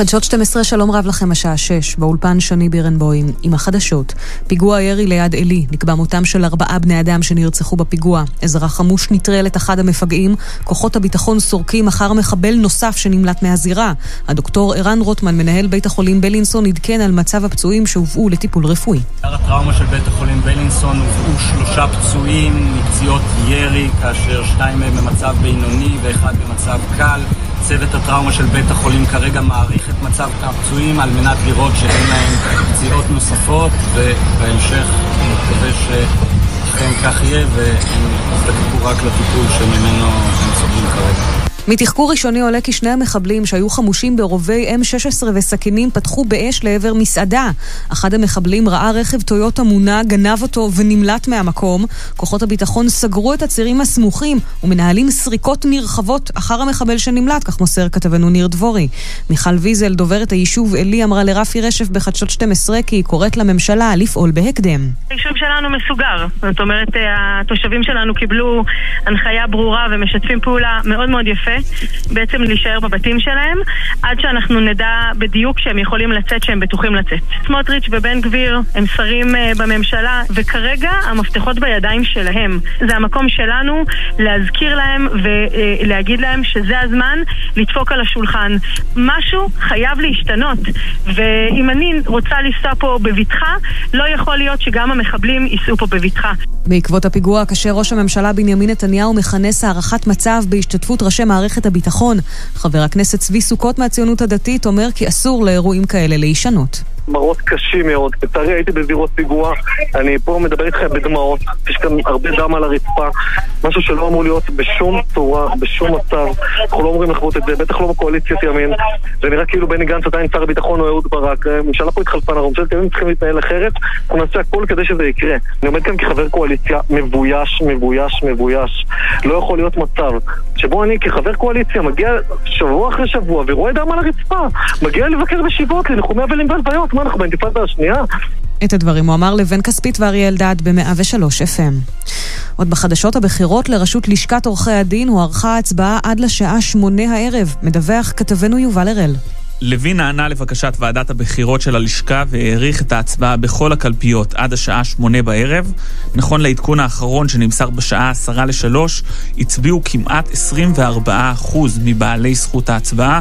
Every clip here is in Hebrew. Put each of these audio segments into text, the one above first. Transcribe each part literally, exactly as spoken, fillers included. חדשות שתים עשרה, שלום רב לכם, השעה שש, באולפן שני בירנבוים עם החדשות. פיגוע ירי ליד אלי, נקבע מותם של ארבעה בני אדם שנרצחו בפיגוע. אזרח חמוש נטרל את אחד המפגעים, כוחות הביטחון סורקים אחר מחבל נוסף שנמלט מהזירה. הדוקטור ערן רוטמן, מנהל בית החולים בלינסון, עדכן על מצב הפצועים שהובאו לטיפול רפואי. הטראומה של בית החולים בלינסון, הובאו שלושה פצועים מפציעות ירי, כאשר שתיים מהם במצב בינוני ואחד במצב קל. צוות הטראומה של בית החולים כרגע מעריך את מצב הפצועים על מנת לראות שאין להם פציעות נוספות, ובהמשך אני מקווה שאכן כך יהיה, והם יזדקקו רק לטיפול שממנו הם סוגלים כרגע. מתחקור ראשוני עולה כי שני המחבלים שהיו חמושים ברובי אם שש עשרה וסכינים פתחו באש לעבר מסעדה. אחד המחבלים ראה רכב טויוטה מונה, גנב אותו ונמלט מהמקום. כוחות הביטחון סגרו את הצירים הסמוכים ומנהלים סריקות נרחבות אחר המחבל שנמלט, כך מוסר כתבנו ניר דבורי. מיכל ויזל, דוברת היישוב אלי, אמרה לרפי רשף בחדשות שתים עשרה כי היא קוראת לממשלה לפעול בהקדם. היישוב שלנו מסוגר, זאת אומרת התושבים שלנו קיבלו הנחיה ברורה ומשתפים פעולה מאוד מאוד יפה בעצם להישאר בבתים שלהם עד שאנחנו נדע בדיוק שהם יכולים לצאת, שהם בטוחים לצאת. סמוטריץ' ובן גביר הם שרים בממשלה וכרגע המפתחות בידיים שלהם. זה המקום שלנו להזכיר להם ולהגיד להם שזה הזמן לדפוק על השולחן. משהו חייב להשתנות, ואם אני רוצה לנסוע פה בביטחה, לא יכול להיות שגם המחבלים ייסעו פה בביטחה. בעקבות הפיגוע הקשה, ראש הממשלה בנימין נתניהו מכנס הערכת מצב בהשתתפות ראשי מערכת מערכת הביטחון. חבר הכנסת צבי סוכות מהציונות הדתית אומר כי אסור לאירועים כאלה להישנות. מראות קשים מאוד. לצערי הייתי בזירות פיגוע, אני פה מדבר איתכם בדמעות, יש כאן הרבה דם על הרצפה, משהו שלא אמור להיות בשום צורה, בשום מצב. אנחנו לא אומרים לחוות את זה, בטח לא בקואליציית ימין. זה נראה כאילו בני גנץ עדיין שר ביטחון או אהוד ברק. ממשלה פה התחלפה, אנחנו צריכים להתנהל אחרת, אנחנו נעשה הכל כדי שזה יקרה. אני עומד כאן כחבר קואליציה מבויש, מבויש, מבויש. לא יכול להיות מצב שבו אני כחבר קואליציה מגיע שבוע אחרי שבוע ורואה דם על הרצפה, מגיע לבקר בשבעות, לנחומי אבלים והלוויות. מה, אנחנו באינתיפאדה השנייה? את הדברים הוא אמר לבן כספית ואריה אלדד ב-מאה ושלוש אף אם. עוד בחדשות, הבחירות לרשות לשכת עורכי הדין הוארכה הצבעה עד לשעה שמונה הערב. מדווח כתבנו יובל הרל. לוין נענה לבקשת ועדת הבחירות של הלשכה והעריך את ההצבעה בכל הקלפיות עד השעה שמונה בערב. נכון לעדכון האחרון שנמסר בשעה עשרה לשלוש, הצביעו כמעט עשרים וארבעה אחוז מבעלי זכות ההצבעה,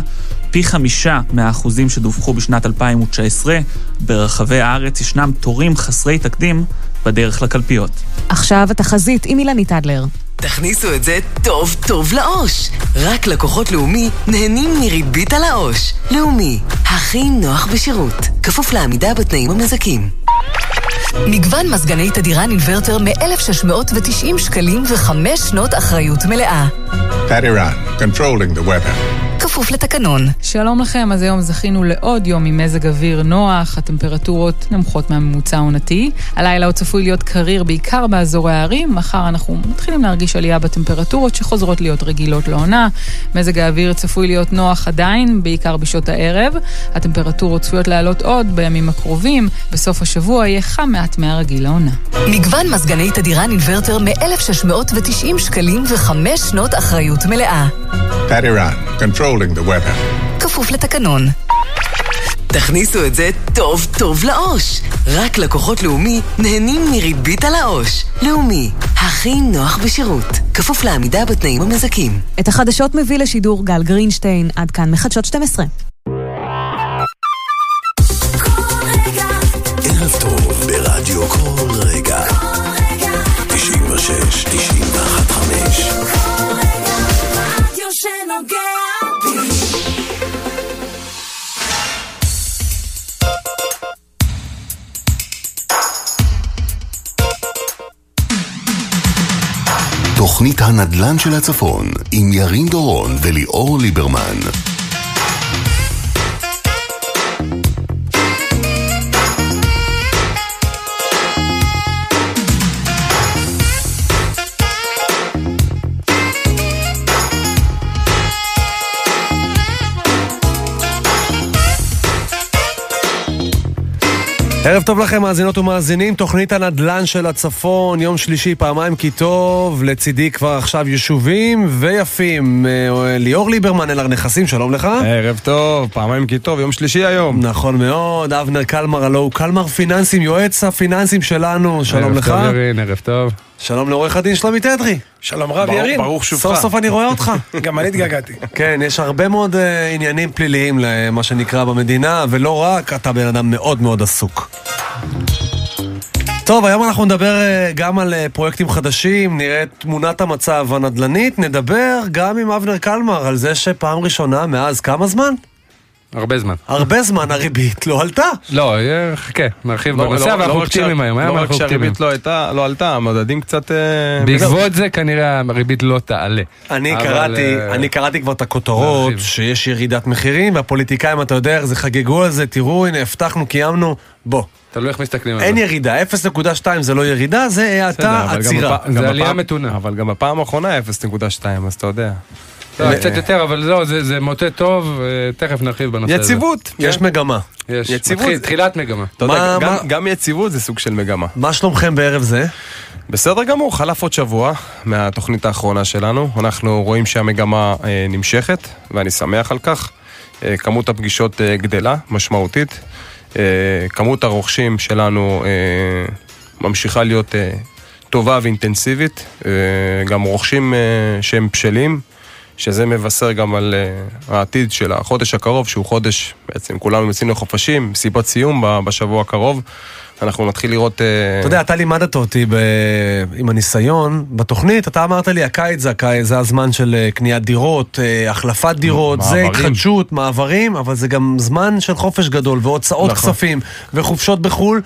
פי חמישה מהאחוזים שדווחו בשנת אלפיים ותשע עשרה. ברחבי הארץ ישנם תורים חסרי תקדים בדרך לקלפיות. עכשיו התחזית עם אילני טדלר. תכניסו את זה טוב טוב לאוש. רק לקוחות לאומי נהנים מריבית על האוש. לאומי, הכי נוח בשירות. כפוף לעמידה בתנאים המזכים. מגוון מזגני תדירן אינברטר מ-אלף שש מאות ותשעים שקלים וחמש שנות אחריות מלאה. תדירן, controlling the weather. כפוף לתקנון. שלום לכם, אז היום זכינו לעוד יום עם מזג אוויר נוח, הטמפרטורות נמוכות מהממוצע העונתי. הלילה עוד צפוי להיות קריר בעיקר באזורי הערים, מחר אנחנו מתחילים להרגיש עלייה בטמפרטורות שחוזרות להיות רגילות לעונה. מזג האוויר צפוי להיות נוח עדיין, בעיקר בשעות הערב. הטמפרטורות צפויות לעלות עוד בימים הקרובים, בסוף השבוע יהיה חם מעט מהרגיל לעונה. מגוון מזגני תדירן אינברטר מ-אלף שש מאות ותשעים שקלים וחמש שנות אחריות מלאה. תדירן, controlling the weather. כפוף לתקנון. תכניסו את זה טוב טוב לאוש. רק לקוחות לאומי נהנים מריבית על האוש. לאומי, הכי נוח בשירות. כפוף לעמידה בתנאים המזכים. את החדשות מביא לשידור גל גרינשטיין. עד כאן מחדשות שתים עשרה. כל רגע. ערב טוב ברדיו כל רגע. כל רגע. תשעים ושש, תשעים ואחת, חמש. כל רגע. רדיו שנוגע. תוכנית הנדל"ן של הצפון עם ירין דורון וליאור ליברמן. ערב טוב לכם מאזינות ומאזינים, תוכנית הנדל"ן של הצפון, יום שלישי פעמיים כי טוב, לצידי כבר עכשיו יישובים ויפים. ליאור ליברמן אל הנכסים, שלום לך. ערב טוב, פעמיים כי טוב, יום שלישי היום. נכון מאוד, אבנר קלמר, הלא הוא קלמר פיננסים, יועץ הפיננסים שלנו, שלום לך. ערב טוב ירין, ערב טוב. שלום לעורך הדין שלומי תדרי. שלום רב ירין. ברוך שובך. סוף סוף אני רואה אותך. גם אני התגעגעתי. כן, יש הרבה מאוד עניינים פליליים למה שנקרא במדינה, ולא רק, אתה בן אדם מאוד מאוד עסוק. טוב, היום אנחנו נדבר גם על פרויקטים חדשים, נראה את תמונת המצב הנדלנית, נדבר גם עם אבנר קלמר על זה שפעם ראשונה מאז כמה זמן? הרבה זמן. הרבה זמן הריבית לא עלתה. לא, חכה, נרחיב בנושא, ואנחנו אופטימיים היום. לא רק שהריבית לא עלתה, המדדים קצת... בעקבות זה כנראה הריבית לא תעלה. אני קראתי כבר את הכותרות שיש ירידת מחירים, והפוליטיקאים, אתה יודע, זה חגגו על זה, תראו, הנה, הבטחנו, קיימנו, בוא. תלוי איך מסתכלים על זה. אין ירידה, אפס נקודה שתיים זה לא ירידה, זה הייתה עצירה. זה עלייה מתונה. אבל גם בפעם האחרונה אפס נקודה שתיים, אז אתה יודע. קצת יותר, אבל לא, זה מוטה טוב, תכף נרחיב בנושא הזה. יציבות, יש מגמה. יש, תחילת מגמה. גם יציבות זה סוג של מגמה. מה שלומכם בערב זה? בסדר גמור, חלף עוד שבוע מהתוכנית האחרונה שלנו, אנחנו רואים שהמגמה נמשכת, ואני שמח על כך. כמות הפגישות גדלה, משמעותית. כמות הרוכשים שלנו ממשיכה להיות טובה ואינטנסיבית. גם רוכשים שהם בשלים. שזה מבשר גם על uh, העתיד של החודש הקרוב, שהוא חודש, בעצם כולנו מצינו חופשים, סיבת סיום ב- בשבוע הקרוב, אנחנו נתחיל לראות... Uh... אתה יודע, אתה לימדת אותי ב... עם הניסיון, בתוכנית, אתה אמרת לי, הקיץ זה, הקיץ, זה הזמן של uh, קניית דירות, uh, החלפת דירות, מעברים. זה התחדשות, מעברים, אבל זה גם זמן של חופש גדול, והוצאות נכון. כספים, וחופשות בחול,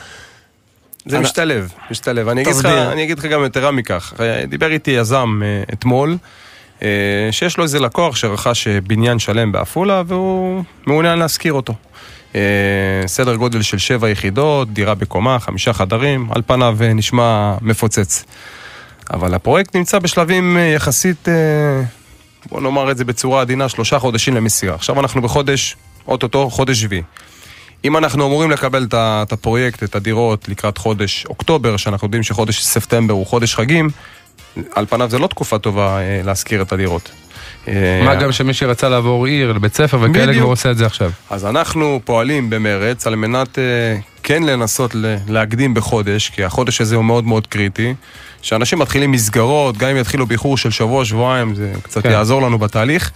זה אני... משתלב, משתלב. אני אגיד, לך, אני אגיד לך גם יתרה מכך, דיבר איתי יזם uh, אתמול, שיש לו איזה לקוח שרכש בניין שלם באפולה, והוא מעוניין להזכיר אותו. סדר גודל של שבע יחידות, דירה בקומה, חמישה חדרים, על פניו נשמע מפוצץ. אבל הפרויקט נמצא בשלבים יחסית, בוא נאמר את זה בצורה עדינה, שלושה חודשים למסירה. עכשיו אנחנו בחודש, אוטוטו חודש שביעי. אם אנחנו אמורים לקבל את הפרויקט, את הדירות, לקראת חודש אוקטובר, שאנחנו יודעים שחודש ספטמבר הוא חודש חגים, על פניו זה לא תקופה טובה להזכיר את הדירות. מה גם שמי שרצה לעבור עיר, לבית ספר וכאלה כבר עושה את זה עכשיו. אז אנחנו פועלים במרץ על מנת כן לנסות להקדים בחודש, כי החודש הזה הוא מאוד מאוד קריטי, שאנשים מתחילים מסגרות, גם אם יתחילו באיחור של שבוע, שבועיים, זה קצת יעזור לנו בתהליך.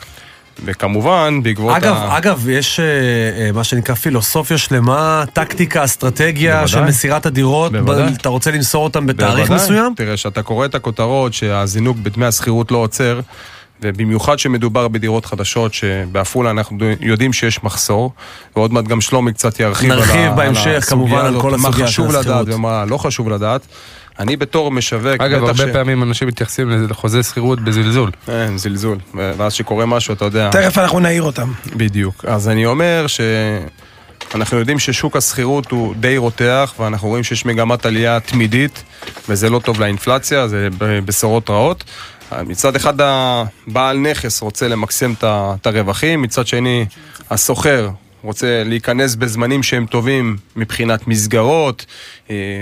וכמובן, בעקבות... אגב, ה... אגב, יש uh, מה שנקרא פילוסופיה שלמה, טקטיקה, אסטרטגיה בוודאי. של מסירת הדירות, ב... אתה רוצה למסור אותם בתאריך בוודאי. מסוים? תראה, שאתה קורא את הכותרות שהזינוק בדמי הסחירות לא עוצר, ובמיוחד שמדובר בדירות חדשות, שבאפולה אנחנו יודעים שיש מחסור, ועוד מעט גם שלומי קצת ירחיב על, על, בהמשך, על כמובן, הזאת, על כל מה חשוב לדעת ומה לא חשוב לדעת. אני בתור משווק... אגב, הרבה ש... פעמים אנשים מתייחסים לחוזה סחירות בזלזול. אין, זלזול. ואז שקורה משהו, אתה יודע... תכף אנחנו נעיר אותם. בדיוק. אז אני אומר שאנחנו יודעים ששוק הסחירות הוא די רותח, ואנחנו רואים שיש מגמת עלייה תמידית, וזה לא טוב לאינפלציה, זה בשורות רעות. מצד אחד, הבעל נכס רוצה למקסם את הרווחים, מצד שני, הסוחר... רוצה להיכנס בזמנים שהם טובים מבחינת מסגרות,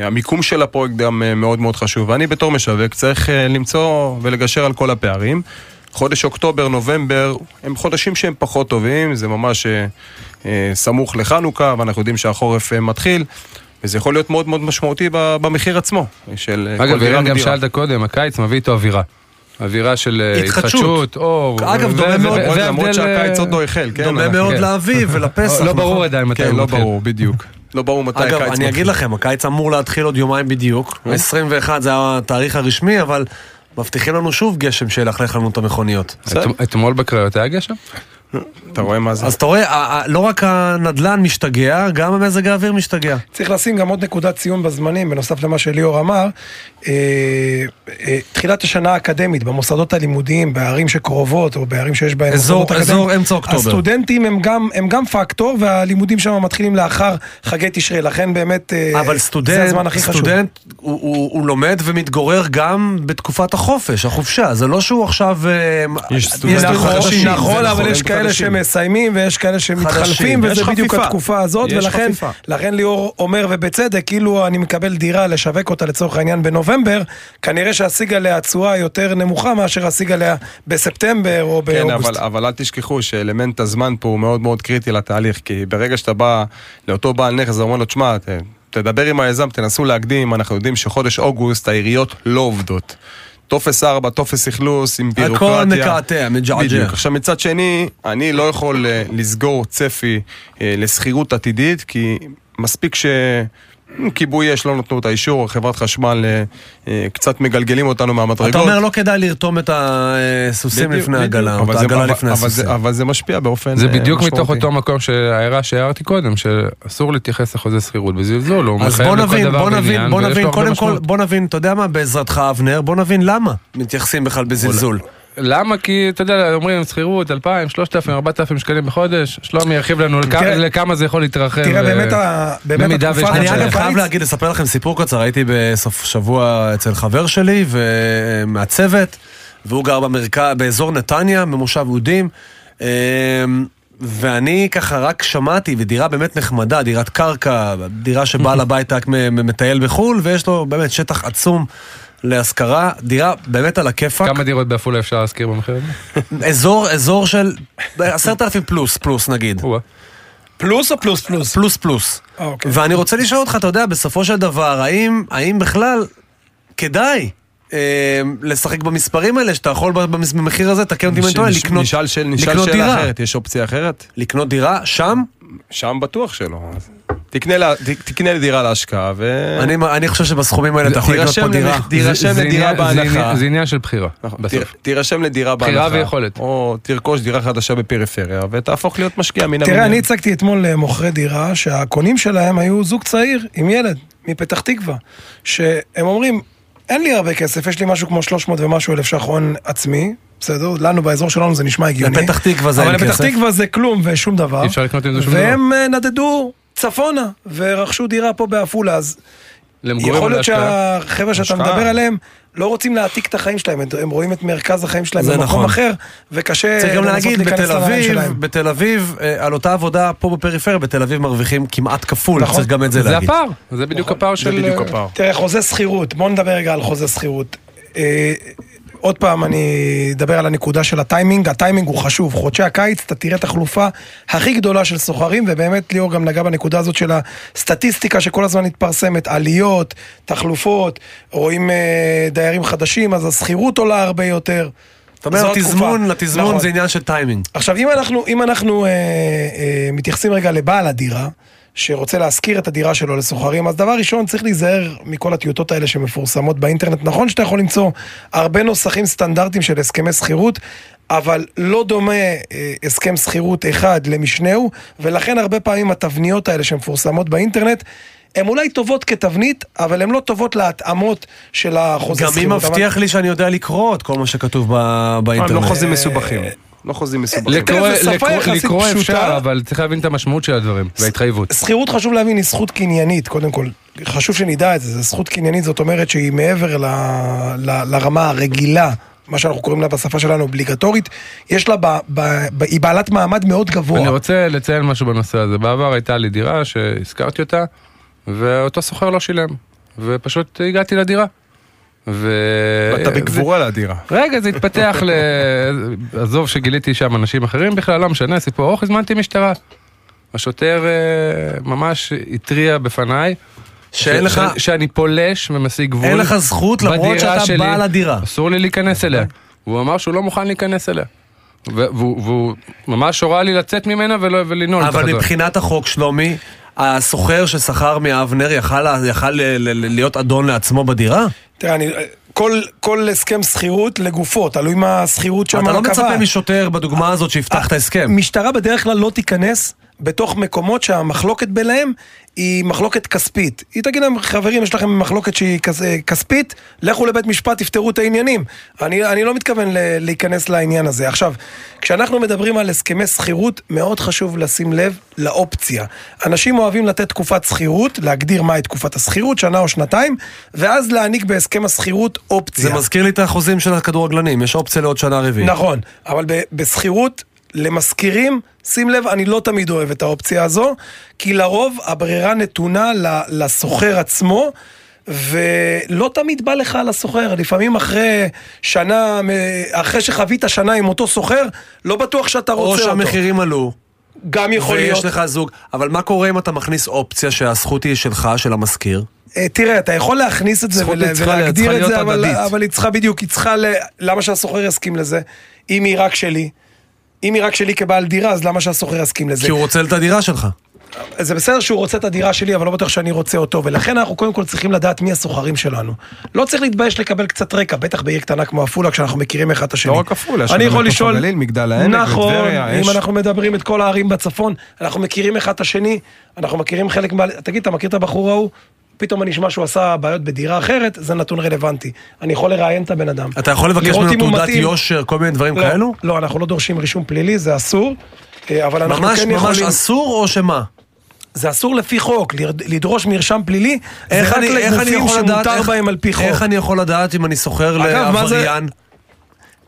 המיקום של הפרויקט גם מאוד מאוד חשוב, ואני בתור משווק צריך למצוא ולגשר על כל הפערים. חודש אוקטובר, נובמבר, הם חודשים שהם פחות טובים, זה ממש סמוך לחנוכה, ואנחנו יודעים שהחורף מתחיל, וזה יכול להיות מאוד מאוד משמעותי במחיר עצמו. אגב, אירן גם שאלת קודם, הקיץ מביא איתו אווירה. אווירה של התחדשות, אור. אגב, דומה מאוד, למרות שהקיץ עוד לא החל. דומה מאוד לאביב ולפסח. לא ברור עדיין מתי הוא מתחיל. כן, לא ברור, בדיוק. לא ברור מתי הקיץ מתחיל. אגב, אני אגיד לכם, הקיץ אמור להתחיל עוד יומיים בדיוק. עשרים ואחד זה התאריך הרשמי, אבל מבטיחים לנו שוב גשם שילכלך לנו את המכוניות. אתמול בקריות היה גשם? אתה רואה מה זה? אז אתה רואה, לא רק הנדלן משתגע, גם המזג האוויר משתגע. צריך לשים גם עוד נקודת ציון בזמנים, בנוסף למה שליאור אמר, תחילת השנה האקדמית, במוסדות הלימודיים, בערים שקרובות, או בערים שיש בהן מוסדות אקדמיים. אזור אמצע אוקטובר. הסטודנטים הם גם פקטור, והלימודים שם מתחילים לאחר חגי תשרי, לכן באמת זה הזמן הכי חשוב. אבל סטודנט, הוא לומד ומתגורר גם בתקופת החופש, החופשה, זה לא שהוא עכשיו... יש סטודנטים חופשים, כאלה שמסיימים ויש כאלה שמתחלפים, וזה בדיוק התקופה הזאת, ולכן ליאור אומר ובצדק, כאילו אני מקבל דירה לשווק אותה לצורך העניין בנובמבר, כנראה שהשיג עליה תשואה יותר נמוכה מאשר השיג עליה בספטמבר או באוגוסט. כן, אבל אל תשכחו שאלמנט הזמן פה הוא מאוד מאוד קריטי לתהליך, כי ברגע שאתה בא לאותו בעל נכס, זה אומר לו, תשמע, תדבר עם היזם, תנסו להקדים, אנחנו יודעים שחודש אוגוסט העיריות לא עובדות. טופס ארבע, טופס אכלוס, עם בירוקרטיה. הכל מקעתע, מג'עג'ע. עכשיו מצד שני, אני לא יכול לסגור צפי לסחירות עתידית, כי מספיק ש... כיבוי יש, לא נתנו את האישור, חברת חשמל קצת מגלגלים אותנו מהמדרגות. אתה אומר לא כדאי לרתום את הסוסים לפני הגלה, או את הגלה לפני הסוסים. אבל זה משפיע באופן משמעותי. זה בדיוק מתוך אותו מקום שהעירה שהערתי קודם, שאסור להתייחס לחוזה שכירות בזלזול. אז בוא נבין, בוא נבין, בוא נבין, קודם כל, בוא נבין, אתה יודע מה, בעזרתך אבנר, בוא נבין למה מתייחסים בכלל בזלזול. למה? כי, אתה יודע, אומרים, שכירות, אלפיים, שלושת אלפים, ארבעת אלפים שקלים בחודש, שלומי ירחיב לנו לכמה זה יכול להתרחב. תראה, באמת, באמת התקופה... אני אגב חייב להגיד, לספר לכם סיפור קצר, הייתי בסוף שבוע אצל חבר שלי, מהצוות, והוא גר באזור נתניה, במושב יהודים, ואני ככה רק שמעתי, ודירה באמת נחמדה, דירת קרקע, דירה שבאה לבית רק מטייל בחול, ויש לו באמת שטח עצום, להשכרה, דירה באמת על הכיפק. כמה דירות באפולה אפשר להשכיר במחיר? אזור, אזור של עשרת אלפים פלוס, פלוס נגיד. פלוס או פלוס פלוס? פלוס פלוס. ואני רוצה לשאול אותך, אתה יודע, בסופו של דבר, האם, האם בכלל כדאי לשחק במספרים האלה, שאתה יכול במחיר הזה, תקן אותי מנטון, לקנות דירה. נשאל שאלה אחרת, יש אופציה אחרת? לקנות דירה שם? שם בטוח שלא. תקנה לדירה להשקעה. אני חושב שבסכומים האלה אתה יכול לקנות פה דירה. תירשם לדירה בהנחה. זה עניין של בחירה. תירשם לדירה בהנחה. בחירה ויכולת. או תרכוש דירה חדשה בפריפריה, ותהפוך להיות משקיע מן המניין. תראה, אני הצגתי אתמול למוכרי דירה, שהקונים שלהם היו זוג צעיר עם ילד, מפתח תקווה, שהם אומרים, אין לי הרבה כסף, יש לי משהו כמו שלוש מאות ומשהו אלף שחון עצמי, בסדר, לנו באזור שלנו זה נשמע הגיוני. לפתח תקווה זה אין כסף. אבל לפתח תקווה זה כלום ושום דבר. אי אפשר לקנות עם זה שום דבר. והם נדדו צפונה, ורכשו דירה פה באפולה, אז יכול להיות שהחבר'ה שאתה מדבר עליהם, לא רוצים להעתיק את החיים שלהם, הם רואים את מרכז החיים שלהם במקום אחר, וקשה... צריך גם להגיד, בתל אביב, על אותה עבודה פה בפריפריה, בתל אביב מרוויחים כמעט כפול, צריך גם את זה להגיד. זה הפער, זה בדיוק הפער של... תראה, חוזה שכירות, בוא נדבר רגע על חוזה שכירות. עוד פעם אני אדבר על הנקודה של הטיימינג, הטיימינג הוא חשוב, חודשי הקיץ אתה תראה את החלופה הכי גדולה של סוחרים, ובאמת ליאור גם נגע בנקודה הזאת של הסטטיסטיקה שכל הזמן התפרסמת, עליות, תחלופות, רואים אה, דיירים חדשים, אז הסחירות עולה הרבה יותר. זאת אומרת, תזמון, לתזמון נכון. זה עניין של טיימינג. עכשיו אם אנחנו, אם אנחנו אה, אה, מתייחסים רגע לבעל הדירה, שרוצה להזכיר את הדירה שלו לסוחרים, אז דבר ראשון, צריך להיזהר מכל הטיוטות האלה שמפורסמות באינטרנט. נכון שאתה יכול למצוא הרבה נוסחים סטנדרטיים של הסכמי סחירות, אבל לא דומה הסכם סחירות אחד למשנהו, ולכן הרבה פעמים התבניות האלה שמפורסמות באינטרנט, הן אולי טובות כתבנית, אבל הן לא טובות להתאמות של החוזה סחירות. גם אם מבטיח לי שאני יודע לקרוא את כל מה שכתוב באינטרנט. לא חוזים מסובכים. לא חוזים מסובכים. לקרוא אפשר, אבל צריך להבין את המשמעות של הדברים, וההתחייבות. שכירות חשוב להבין, היא זכות קניינית, קודם כל. חשוב שנדע את זה, זכות קניינית זאת אומרת שהיא מעבר לרמה הרגילה, מה שאנחנו קוראים לה בשפה שלנו אובליגטורית, יש לה, היא בעלת מעמד מאוד גבוה. אני רוצה לציין משהו בנושא הזה. בעבר הייתה לי דירה שהזכרתי אותה, ואותו סוחר לא שילם, ופשוט הגעתי לדירה. ואתה בגבורה להדירה. רגע, זה התפתח לעזוב שגיליתי שם אנשים אחרים בכלל, לא משנה, סיפור אוך, הזמנתי משטרה. השוטר ממש התריע בפניי שאני פולש ומשיג גבול. אין לך זכות למרות שאתה בעל הדירה. אסור לי להיכנס אליה. הוא אמר שהוא לא מוכן להיכנס אליה. והוא ממש הוראה לי לצאת ממנה ולנעול. אבל מבחינת החוק, שלומי, הסוחר ששכר מאבנר יכל להיות אדון לעצמו בדירה? תראה, אני... כל, כל הסכם סחירות לגופו, תלוי מה הסחירות שם. אתה לא מצפה משוטר בדוגמה הזאת שהבטח את ההסכם. משטרה בדרך כלל לא תיכנס בתוך מקומות שהמחלוקת ביניהם היא מחלוקת כספית. היא תגיד להם, חברים, יש לכם מחלוקת שהיא כספית, לכו לבית משפט, תפתרו את העניינים. אני, אני לא מתכוון להיכנס לעניין הזה. עכשיו, כשאנחנו מדברים על הסכמי סחירות, מאוד חשוב לשים לב לאופציה. אנשים אוהבים לתת תקופת סחירות, להגדיר מהי תקופת הסחירות, שנה או שנתיים, ואז להעניק בהסכם הסחירות אופציה. זה מזכיר לי את החוזים של הכדורגלנים, יש אופציה לעוד שנה רביעית. נכון, אבל בסחירות למזכירים, שים לב, אני לא תמיד אוהב את האופציה הזו, כי לרוב הברירה נתונה לסוחר עצמו, ולא תמיד בא לך על הסוחר. לפעמים אחרי שנה, אחרי שחווית השנה עם אותו סוחר, לא בטוח שאתה רוצה אותו. או שהמחירים עלו. גם יכול להיות. ויש לך זוג, אבל מה קורה אם אתה מכניס אופציה שהזכות היא שלך, של המשכיר? תראה, אתה יכול להכניס את זה ולהגדיר את זה, אבל היא צריכה בדיוק, היא צריכה, למה שהסוחר יסכים לזה? אם היא רק שלי, אם היא רק שלי כבעל דירה, אז למה שהסוחר יסכים לזה? כי הוא רוצה את הדירה שלך. זה בסדר שהוא רוצה את הדירה שלי, אבל לא בטוח שאני רוצה אותו, ולכן אנחנו קודם כל צריכים לדעת מי הסוחרים שלנו. לא צריך להתבייש לקבל קצת רקע, בטח בעיר קטנה כמו אפולה, כשאנחנו מכירים אחד את השני. לא רק אפולה, אני יכול לשאול, נכון, אם אנחנו מדברים את כל הערים בצפון, אנחנו מכירים אחד את השני, אנחנו מכירים חלק מה... תגיד, אתה מכיר את הבחור ההוא? פתאום אני נשמע שהוא עשה בעיות בדירה אחרת, זה נתון רלוונטי. אני יכול לראיין את הבן אדם. אתה יכול לבקש ממנו תעודת יושר, כל מיני דברים כאלו? לא, אנחנו לא דורשים רישום פלילי, זה אסור. ממש, ממש אסור או שמה? זה אסור לפי חוק, לדרוש מרשם פלילי, זה רק לגופים שמותר בהם על פי חוק. איך אני יכול לדעת אם אני סוחר לעבריין?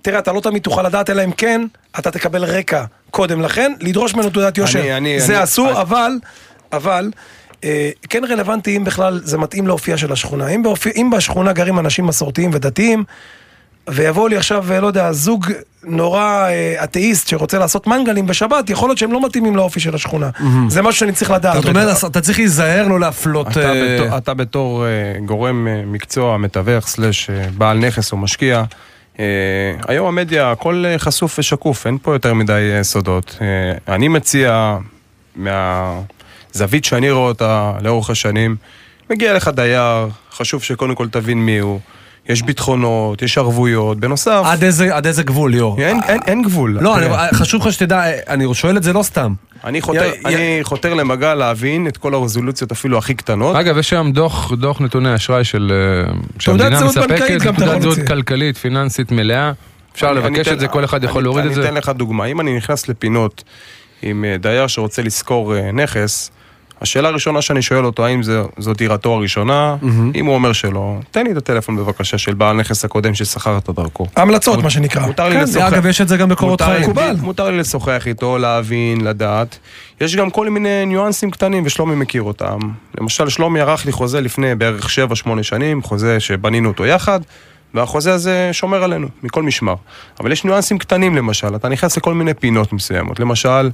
תראה, אתה לא תמיד תוכל לדעת, אלא אם כן, אתה תקבל רקע קודם לכן, לדרוש ממנו תעודת יושר. זה אסור, אבל, אבל, כן רלוונטי אם בכלל זה מתאים לאופייה של השכונה. אם בשכונה גרים אנשים מסורתיים ודתיים, ויבואו לי עכשיו, לא יודע, זוג נורא אתאיסט שרוצה לעשות מנגלים בשבת, יכול להיות שהם לא מתאימים לאופי של השכונה. זה משהו שאני צריך לדעת. זאת אומרת, אתה צריך להיזהר, לא להפלות. אתה בתור גורם מקצוע, מתווך, סלש, בעל נכס או משקיע, היום המדיה, הכל חשוף ושקוף, אין פה יותר מדי סודות. אני מציע, מהזווית שאני רואה אותה לאורך השנים, מגיע לך דייר, חשוב שקודם כל תבין מי הוא, יש ביטחונות, יש ערבויות, בנוסף... עד איזה, עד איזה גבול, יור. אין, אין, אין גבול. לא, חשוב לך שתדע, אני שואל את זה לא סתם. אני חותר, י... אני חותר למגע להבין את כל הרזולוציות אפילו הכי קטנות. אגב, יש שם דוח, דוח נתוני אשראי של... שהמדינה מספקת, תעודת זהות כלכלית, פיננסית מלאה. אפשר אני, לבקש אני את זה, כל אחד יכול אני, להוריד אני את זה. אני אתן לך דוגמה. אם אני נכנס לפינות עם דייר שרוצה לזכור נכס, השאלה הראשונה שאני שואל אותו, האם זו דירתו הראשונה, אם הוא אומר שלא, תן לי את הטלפון בבקשה של בעל נכס הקודם ששכרת דרכו. המלצות, מה שנקרא. אגב, יש את זה גם בקורות חיים. מותר לי לשוחח איתו, להבין, לדעת. יש גם כל מיני ניואנסים קטנים, ושלומי מכיר אותם. למשל, שלומי ערך לי חוזה לפני בערך שבע שמונה שנים, חוזה שבנינו אותו יחד, והחוזה הזה שומר עלינו, מכל משמר. אבל יש ניואנסים קטנים, למשל. אתה נכנס לכל מיני פינות מסוימות. למשל,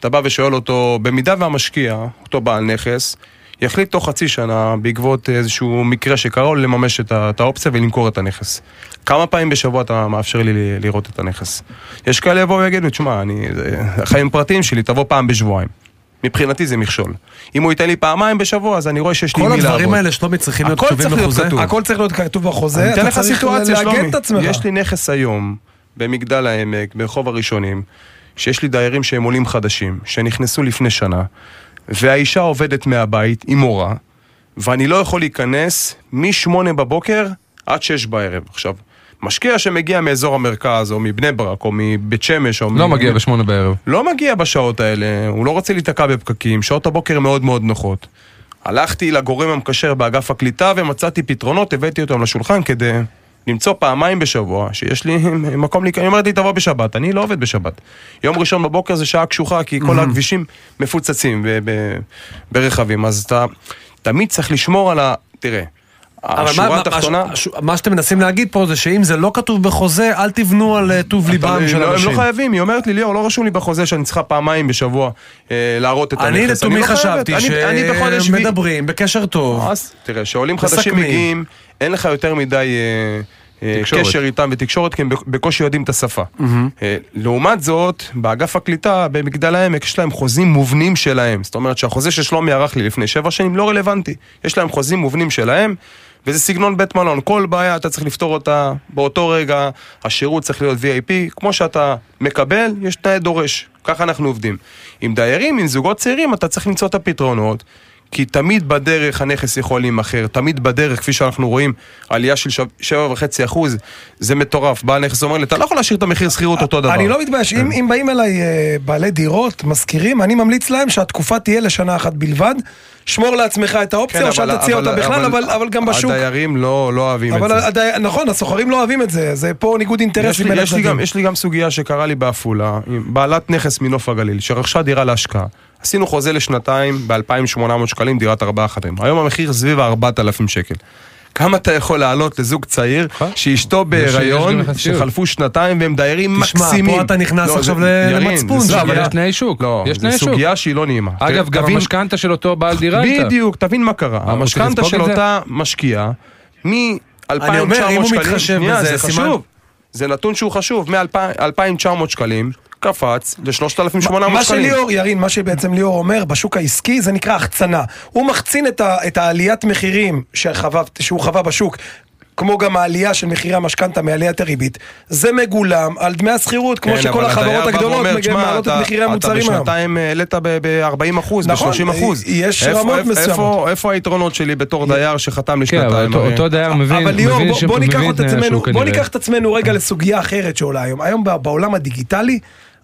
אתה בא ושואל אותו, במידה והמשקיע, אותו בעל נכס, יחליט תוך חצי שנה בעקבות איזשהו מקרה שקרה לממש את האופציה ולמכור את הנכס. כמה פעמים בשבוע אתה מאפשר לי לראות את הנכס? יש כאלה יבואו ויגידו, תשמע, חיים פרטיים שלי, תבוא פעם בשבועיים. מבחינתי זה מכשול. אם הוא ייתן לי פעמיים בשבוע, אז אני רואה שיש לי מי לעבוד. כל הדברים האלה, שלומי, צריכים להיות כתובים בחוזה? הכל צריך להיות כתוב בחוזה. אני אתן לך סיטואציה, שלומי. יש לי נכס היום, במגדל העמק, ברחוב הראשונים, שיש לי דיירים שהם עולים חדשים, שנכנסו לפני שנה, והאישה עובדת מהבית עם מורה, ואני לא יכול להיכנס משמונה בבוקר עד שש בערב. עכשיו, משקיע שמגיע מאזור המרכז, או מבני ברק, או מבית שמש, או... לא מ... מגיע בשמונה בערב. לא מגיע בשעות האלה, הוא לא רוצה להתקע בפקקים, שעות הבוקר מאוד מאוד נוחות. הלכתי לגורם המקשר באגף הקליטה, ומצאתי פתרונות, הבאתי אותם לשולחן כדי... למצוא פעמיים בשבוע, שיש לי מקום, אני אומרת לי, תבוא בשבת, אני לא עובד בשבת. יום ראשון בבוקר זה שעה קשוחה, כי כל הכבישים מפוצצים ברכבים, אז אתה תמיד צריך לשמור על ה... תראה, השורה התחתונה... מה שאתם מנסים להגיד פה זה שאם זה לא כתוב בחוזה, אל תבנו על טוב ליבם של אנשים. הם לא חייבים, היא אומרת לי, ליאור, לא רשום לי בחוזה שאני צריכה פעמיים בשבוע להראות את הנכס. אני לתומי חשבתי שמדברים בקשר טוב. אז תראה, שעולים חדשים מגיעים, אין לך יותר מדי קשר איתם ותקשורת, כי הם בקושי יודעים את השפה. לעומת זאת, באגף הקליטה, במגדל העמק, יש להם חוזים מובנים שלהם. זאת אומרת שהחוזה ששלומי ערך לי לפני שבע שנים לא רלוונטי. יש להם חוזים מובנים שלהם, וזה סגנון בית מלון. כל בעיה אתה צריך לפתור אותה באותו רגע, השירות צריך להיות וי איי פי, כמו שאתה מקבל, יש תנאי דורש. ככה אנחנו עובדים. עם דיירים, עם זוגות צעירים, אתה צריך למצוא את הפתרונות, כי תמיד בדרך הנכס יכול להימחר, תמיד בדרך, כפי שאנחנו רואים, עלייה של שבע נקודה חמש אחוז, זה מטורף. בעל נכס אומר לי, אתה לא יכול להשאיר את המחיר שכירות אותו דבר. אני לא מתבייש, אם באים אליי בעלי דירות, מזכירים, אני ממליץ להם שהתקופה תהיה לשנה אחת בלבד, שמור לעצמך את האופציה, או שאתה תציע אותה בכלל, אבל גם בשוק. הדיירים לא אוהבים את זה. נכון, הסוחרים לא אוהבים את זה, זה פה ניגוד אינטרס. יש לי גם סוגיה שקרה לי באפולה, בעלת נכס מנוף הגליל, שרכשה דירה להשקעה. עשינו חוזה לשנתיים ב-אלפיים ושמונה מאות שקלים, דירת ארבעה חדרים. היום המחיר סביב ארבעת אלפים שקל. כמה אתה יכול לעלות לזוג צעיר שאשתו בהיריון, שחלפו שנתיים והם דיירים מקסימים? תשמע, פה אתה נכנס עכשיו למצפון. אבל יש תנאי שוק. זו סוגיה שהיא לא נעימה. אגב, גם המשכנתה של אותו בעל דירה. בדיוק, תבין מה קרה. המשכנתה של אותה משקיעה, מ-אלפיים ותשע מאות שקלים, זה חשוב. זה נתון שהוא חשוב, מ-אלפיים ותשע מאות שקלים, קפץ ל-שלושת אלפים שמונה מאות שקלים. מה שליאור, ירין, מה שבעצם ליאור אומר, בשוק העסקי זה נקרא החצנה. הוא מחצין את, ה, את העליית מחירים שחווה, שהוא חווה בשוק, כמו גם העלייה של מחירי המשכנתה מעליית הריבית. זה מגולם על דמי הסחירות, כמו כן, שכל החברות הגדולות מעלות את מחירי המוצרים היום. אתה בשנתיים העלית ב-ארבעים אחוז, ב-שלושים אחוז. יש רמות מסוימות. איפה היתרונות שלי בתור דייר שחתם לשנתיים? אותו דייר מבין. אבל ליאור, בוא ניקח את עצמנו רגע לסוגיה אחרת שעולה היום. היום בעולם הדיגיטלי,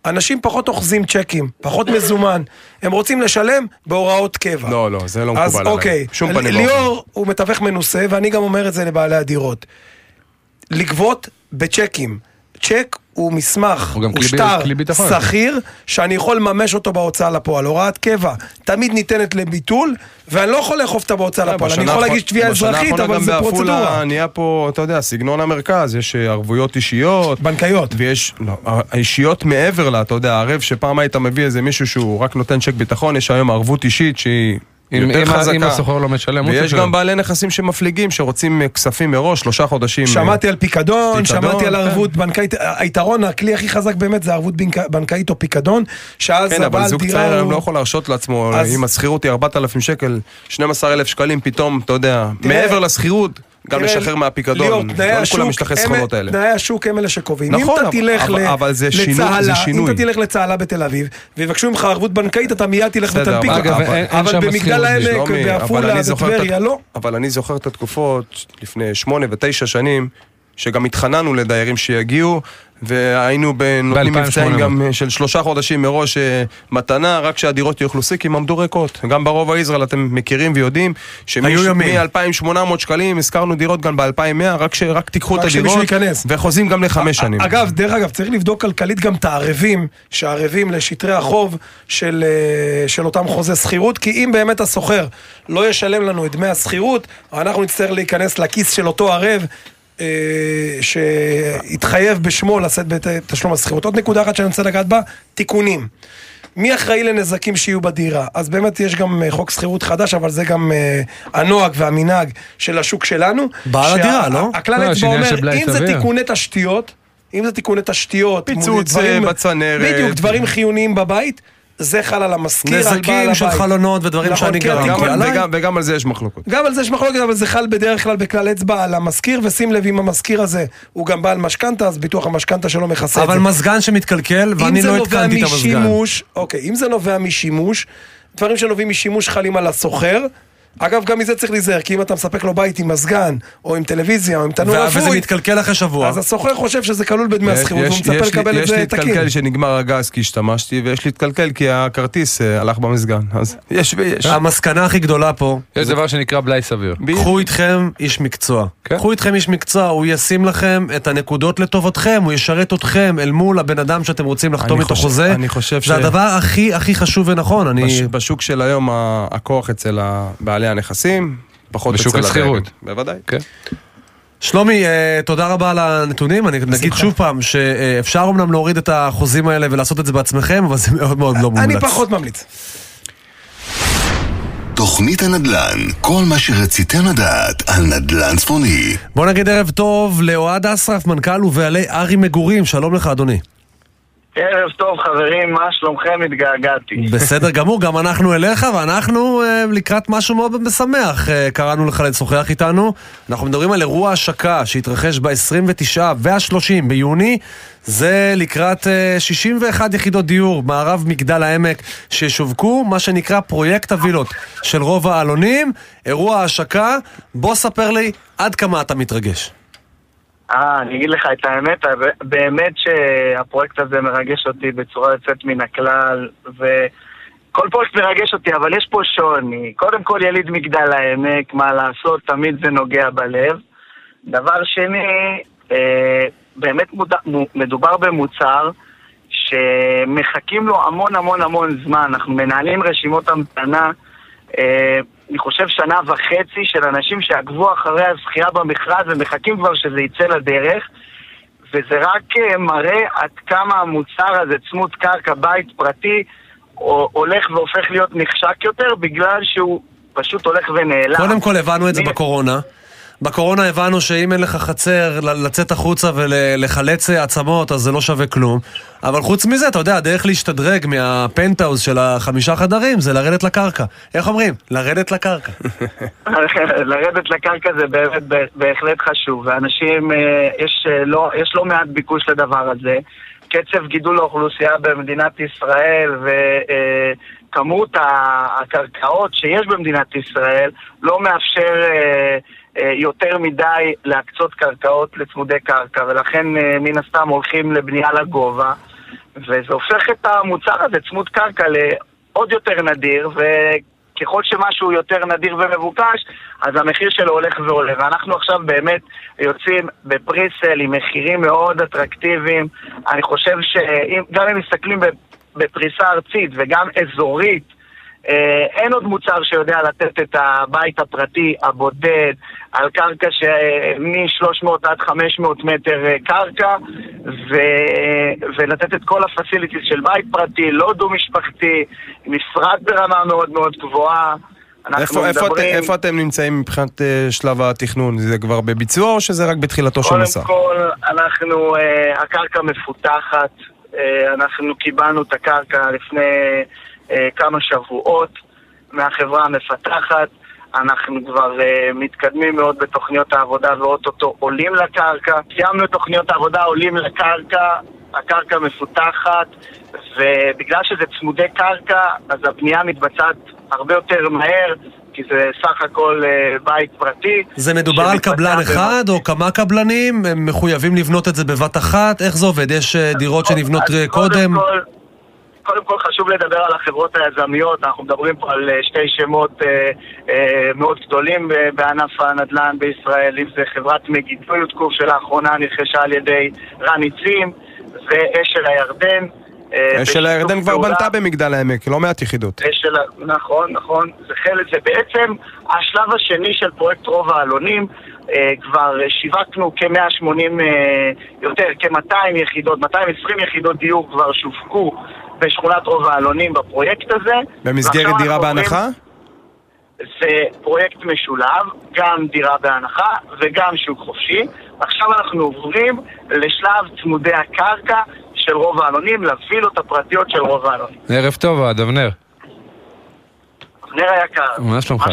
אנשים פחות אוחזים צ'קים, פחות מזומן, הם רוצים לשלם בהוראות קבע. לא, לא, זה לא מקובל עליי. אז אוקיי, ליאור הוא מתווך מנוסה, ואני גם אומר את זה לבעלי הדירות. לגבות בצ'קים. צ'ק הוא מסמך, הוא שטר, סחיר, שאני יכול לממש אותו בהוצאה לפועל. הוראת קבע תמיד ניתנת לביטול, ואני לא יכול לאכוף אותה בהוצאה לפועל. אני יכול להגיש תביעה אזרחית, אבל זה פרוצדורה. נהיה פה, אתה יודע, סגנון המרכז, יש ערבויות אישיות. בנקאיות. ויש אישיות מעבר לה, אתה יודע, ערב שפעם היית מביא איזה מישהו שהוא רק נותן צ'ק ביטחון, יש היום ערבות אישית שהיא... אם הסוחר לא משלם, ויש גם בעלי נכסים שמפליגים, שרוצים כספים מראש, שלושה חודשים. שמעתי על פיקדון, שמעתי על ערבות בנקאית. היתרון, הכלי הכי חזק באמת זה ערבות בנקאית או פיקדון, שאז הבעל דירה... כן, אבל זוג צעיר לא יכול להרשות לעצמו, אם הסחירות היא ארבעת אלפים שקל, שנים עשר אלף שקלים פתאום, אתה יודע, מעבר לסחירות, גם לשחרר מהפיקדון, לא כולם משתחס סחורות האלה. תנאי השוק הם אלה שקובעים. אם אתה תלך לצהלה, אם אתה תלך לצהלה בתל אביב, ויבקשו ממך ערבות בנקאית, אתה מיד תלך ותנפיק אותה. אבל במגדל העמק, באפולה, בטבריה, לא? אבל אני זוכר את התקופות לפני שמונה ותשע שנים, שגם התחננו לדיירים שיגיעו, והיינו בנותנים מבצעים גם של שלושה חודשים מראש מתנה, רק שהדירות יוכלו סיקים עמדו ריקות. גם ברובע ישראל אתם מכירים ויודעים שמ-אלפיים ושמונה מאות שקלים הזכרנו דירות גם ב-אלפיים ומאה, רק שרק תיקחו את הדירות וחוזים גם לחמש שנים. אגב, דרך אגב, צריך לבדוק כלכלית גם את הערבים, שהערבים לשטרי החוב של אותם חוזה שכירות, כי אם באמת הסוחר לא ישלם לנו את דמי השכירות, אנחנו נצטרך להיכנס לכיס של אותו ערב, שהתחייב בשמו לשאת בתשלום השכירות. עוד נקודה אחת שאני רוצה לגעת בה, תיקונים. מי אחראי לנזקים שיהיו בדירה? אז באמת יש גם חוק שכירות חדש, אבל זה גם הנוהג והמנהג של השוק שלנו. בעל הדירה, לא? הכלל אצבע אומר, אם זה תיקוני תשתיות, אם זה תיקוני תשתיות, פיצוץ בצנרת, בדיוק, דברים חיוניים בבית, זה חל על המשכיר, נזקים של חלונות ודברים שאני גרמתי. וגם על זה יש מחלוקות. גם על זה יש מחלוקות, אבל זה חל בדרך כלל בכלל אצבע על המשכיר, ושים לב אם המשכיר הזה הוא גם בעל משכנתה, אז ביטוח המשכנתה שלו מכסה את זה. אבל מזגן שמתקלקל, ואני לא התקנתי את המזגן. אוקיי, אם זה נובע משימוש, דברים שנובעים משימוש חלים על הסוחר, אגב, גם מזה צריך להיזהר, כי אם אתה מספק לו בית עם מזגן, או עם טלוויזיה, או עם תנור רפוי, וזה מתקלקל אחרי שבוע. אז הסוחר חושב שזה כלול בדמי השכירות, והוא מצפה לקבל את זה תקין. יש להתקלקל שנגמר הגז כי השתמשתי, ויש להתקלקל כי הכרטיס הלך במזגן. אז יש ויש. המסקנה הכי גדולה פה... יש דבר שנקרא בלי סביר. קחו איתכם איש מקצוע. קחו איתכם איש מקצוע, הוא ישים לכם את הנקודות לטובתכם, הוא ישרת אתכם אל מול הבן אדם שאתם רוצים לחתום איתו חוזה. אני חושב ש... זה הדבר הכי הכי חשוב ונכון. אני בשוק של היום הכוח אצל בעלי הנכסים, פחות בשוק הסחירות. בוודאי. שלומי, תודה רבה על הנתונים. אני נגיד שוב פעם שאפשר אומנם להוריד את החוזים האלה ולעשות את זה בעצמכם, אבל זה מאוד מאוד לא מומלץ. אני פחות ממליץ. תוכנית הנדל"ן, כל מה שרציתם לדעת על נדל"ן צפוני. בוא נגיד ערב טוב לאוהד אסרף, מנכ"ל ובעלי ארי מגורים. שלום לך, אדוני. ערב טוב חברים, מה שלומכם? התגעגעתי. בסדר גמור, גם אנחנו אליך, ואנחנו לקראת משהו מאוד משמח. קראנו לך לשוחח איתנו. אנחנו מדברים על אירוע השקה שהתרחש ב-עשרים ותשעה וה-שלושים ביוני. זה לקראת שישים ואחת יחידות דיור, מערב מגדל העמק, ששווקו, מה שנקרא פרויקט הווילות של רוב העלונים. אירוע השקה, בוא ספר לי עד כמה אתה מתרגש. אה, אני אגיד לך את האמת, באמת שהפרויקט הזה מרגש אותי בצורה יוצאת מן הכלל, וכל פרויקט מרגש אותי, אבל יש פה שוני. קודם כל יליד מגדל העמק, מה לעשות, תמיד זה נוגע בלב. דבר שני, אה, באמת מודע, מדובר במוצר שמחכים לו המון המון המון זמן, אנחנו מנהלים רשימות המתנה, אה, אני חושב שנה וחצי של אנשים שעקבו אחרי הזכייה במכרז ומחכים כבר שזה יצא לדרך, וזה רק מראה עד כמה המוצר הזה, צמוד קרקע, בית פרטי, הולך והופך להיות נחשק יותר, בגלל שהוא פשוט הולך ונעלם. קודם כל הבנו את זה בקורונה. בקורונה הבנו שאם אין לך חצר לצאת החוצה ולחלץ עצמות, אז זה לא שווה כלום. אבל חוץ מזה, אתה יודע, הדרך להשתדרג מהפנטאוס של החמישה חדרים זה לרדת לקרקע. איך אומרים? לרדת לקרקע. לרדת לקרקע זה בהחלט חשוב. ואנשים, יש לא מעט ביקוש לדבר הזה. קצב גידול האוכלוסייה במדינת ישראל וכמות הקרקעות שיש במדינת ישראל לא מאפשר יותר מדי להקצות קרקעות לצמודי קרקע, ולכן מן הסתם הולכים לבנייה לגובה, וזה הופך את המוצר הזה, צמוד קרקע, לעוד יותר נדיר, וככל שמשהו יותר נדיר ומבוקש, אז המחיר שלו הולך ועולה. ואנחנו עכשיו באמת יוצאים בפריסל עם מחירים מאוד אטרקטיביים. אני חושב שגם אם מסתכלים בפריסה ארצית וגם אזורית, אין עוד מוצר שיודע לתת את הבית הפרטי הבודד על קרקע שמ-שלוש מאות עד חמש מאות מטר קרקע, ולתת את כל הפסיליטיז של בית פרטי, לא דו-משפחתי, משרד ברמה מאוד מאוד גבוהה. איפה אתם נמצאים מבחינת שלב התכנון? זה כבר בביצוע או שזה רק בתחילתו של מסע? קודם כל, אנחנו, הקרקע מפותחת, אנחנו קיבלנו את הקרקע לפני כמה שבועות מהחברה המפתחת, אנחנו כבר מתקדמים מאוד בתוכניות העבודה ואוטוטו עולים לקרקע, סיימנו את תוכניות העבודה, עולים לקרקע, הקרקע מפותחת, ובגלל שזה צמודי קרקע אז הבנייה מתבצעת הרבה יותר מהר, כי זה סך הכל בית פרטי. זה מדובר על קבלן אחד או כמה קבלנים? הם מחויבים לבנות את זה בבת אחת? איך זה עובד? יש דירות שנבנות קודם? קודם כל חשוב לדבר על החברות היזמיות, אנחנו מדברים פה על שתי שמות אה, אה, מאוד גדולים בענף הנדל"ן בישראל, אם זה חברת מגידו יודקוף שלאחרונה נרכשה על ידי רניצים, ואשל הירדן. אה, אשל הירדן כבר בנתה במגדל העמק, לא מעט יחידות. אשל, נכון, נכון, זה חלק, זה בעצם השלב השני של פרויקט רוב העלונים, אה, כבר שיווקנו כ-מאה שמונים, אה, יותר, כ-מאתיים יחידות, מאתיים ועשרים יחידות דיור כבר שווקו, בשכונת רוב העלונים בפרויקט הזה. במסגרת דירה בהנחה? זה פרויקט משולב, גם דירה בהנחה וגם שוק חופשי. עכשיו אנחנו עוברים לשלב צמודי הקרקע של רוב העלונים, לווילות הפרטיות של רוב העלונים. ערב טוב, עד אבנר. אבנר היקר. מה שלומך?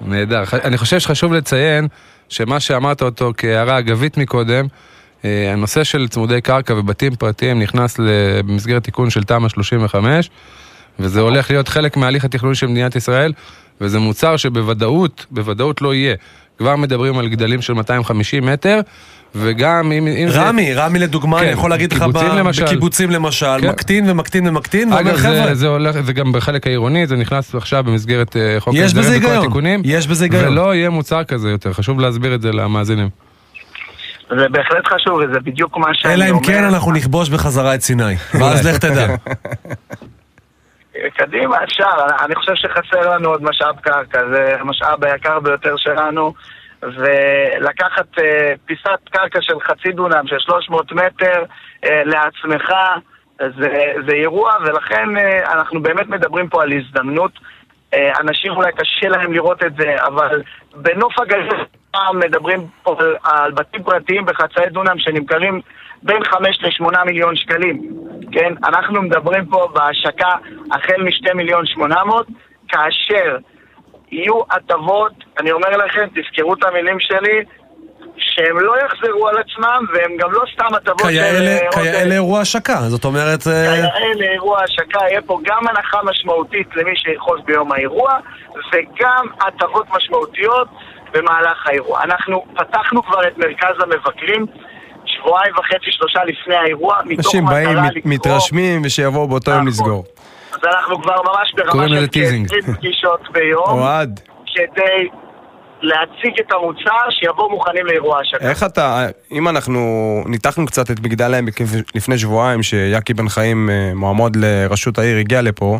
נהדר. אני חושב שחשוב לציין שמה שאמרת אותו כהערה אגבית מקודם, הנושא של צמודי קרקע ובתים פרטיים נכנס במסגרת תיקון של תמ"א שלושים וחמש, וזה הולך להיות חלק מההליך התכנוני של מדינת ישראל, וזה מוצר שבוודאות, בוודאות לא יהיה. כבר מדברים על גדלים של מאתיים וחמישים מטר, וגם אם... אם רמי, זה... רמי לדוגמה, כן, אני יכול להגיד לך למשל, בקיבוצים למשל, כן. מקטין ומקטין ומקטין, אגב, זה, זה, הולך, זה גם בחלק העירוני, זה נכנס עכשיו במסגרת חוק ההסדרים וכל התיקונים, יש בזה היגיון. ולא יהיה מוצר כזה יותר, חשוב להסביר את זה למאזינים. זה בהחלט חשוב, וזה בדיוק מה שאני אומר. אלא אם כן אנחנו נכבוש בחזרה את סיני, ואז לך תדע. קדימה, אפשר. אני חושב שחסר לנו עוד משאב קרקע, זה המשאב היקר ביותר שלנו, ולקחת פיסת קרקע של חצי דונם, של שלוש מאות מטר, לעצמך, זה אירוע, ולכן אנחנו באמת מדברים פה על הזדמנות. אנשים אולי קשה להם לראות את זה, אבל בנוף הגליל מדברים פה על בתים פרטיים בחצאי דונם שנמכרים בין חמישה לשמונה מיליון שקלים, כן? אנחנו מדברים פה בהשקה החל מ-שני מיליון שמונה מאות, כאשר יהיו עטבות, אני אומר לכם, תזכרו את המילים שלי, שהם לא יחזרו על עצמם, והם גם לא סתם עטבות. כאלה אירוע השקה, זאת אומרת... כאלה אירוע השקה, יהיה פה גם הנחה משמעותית למי שיחוש ביום האירוע, וגם עטבות משמעותיות במהלך האירוע. אנחנו פתחנו כבר את מרכז המבקרים, שבועיים וחצי, שלושה לפני האירוע, מתוך מטרה לקרוא... אנשים באים, מתרשמים, ושיבואו באותו יום לסגור. אז אנחנו כבר ממש ברמה של כ-עשרים פגישות ביום, כדי להציג את המוצר שיבואו מוכנים לאירוע השקה. איך אתה, אם אנחנו ניתחנו קצת את מגדל העמק לפני שבועיים, שיקי בן חיים, מועמד לראשות העיר, הגיע לפה,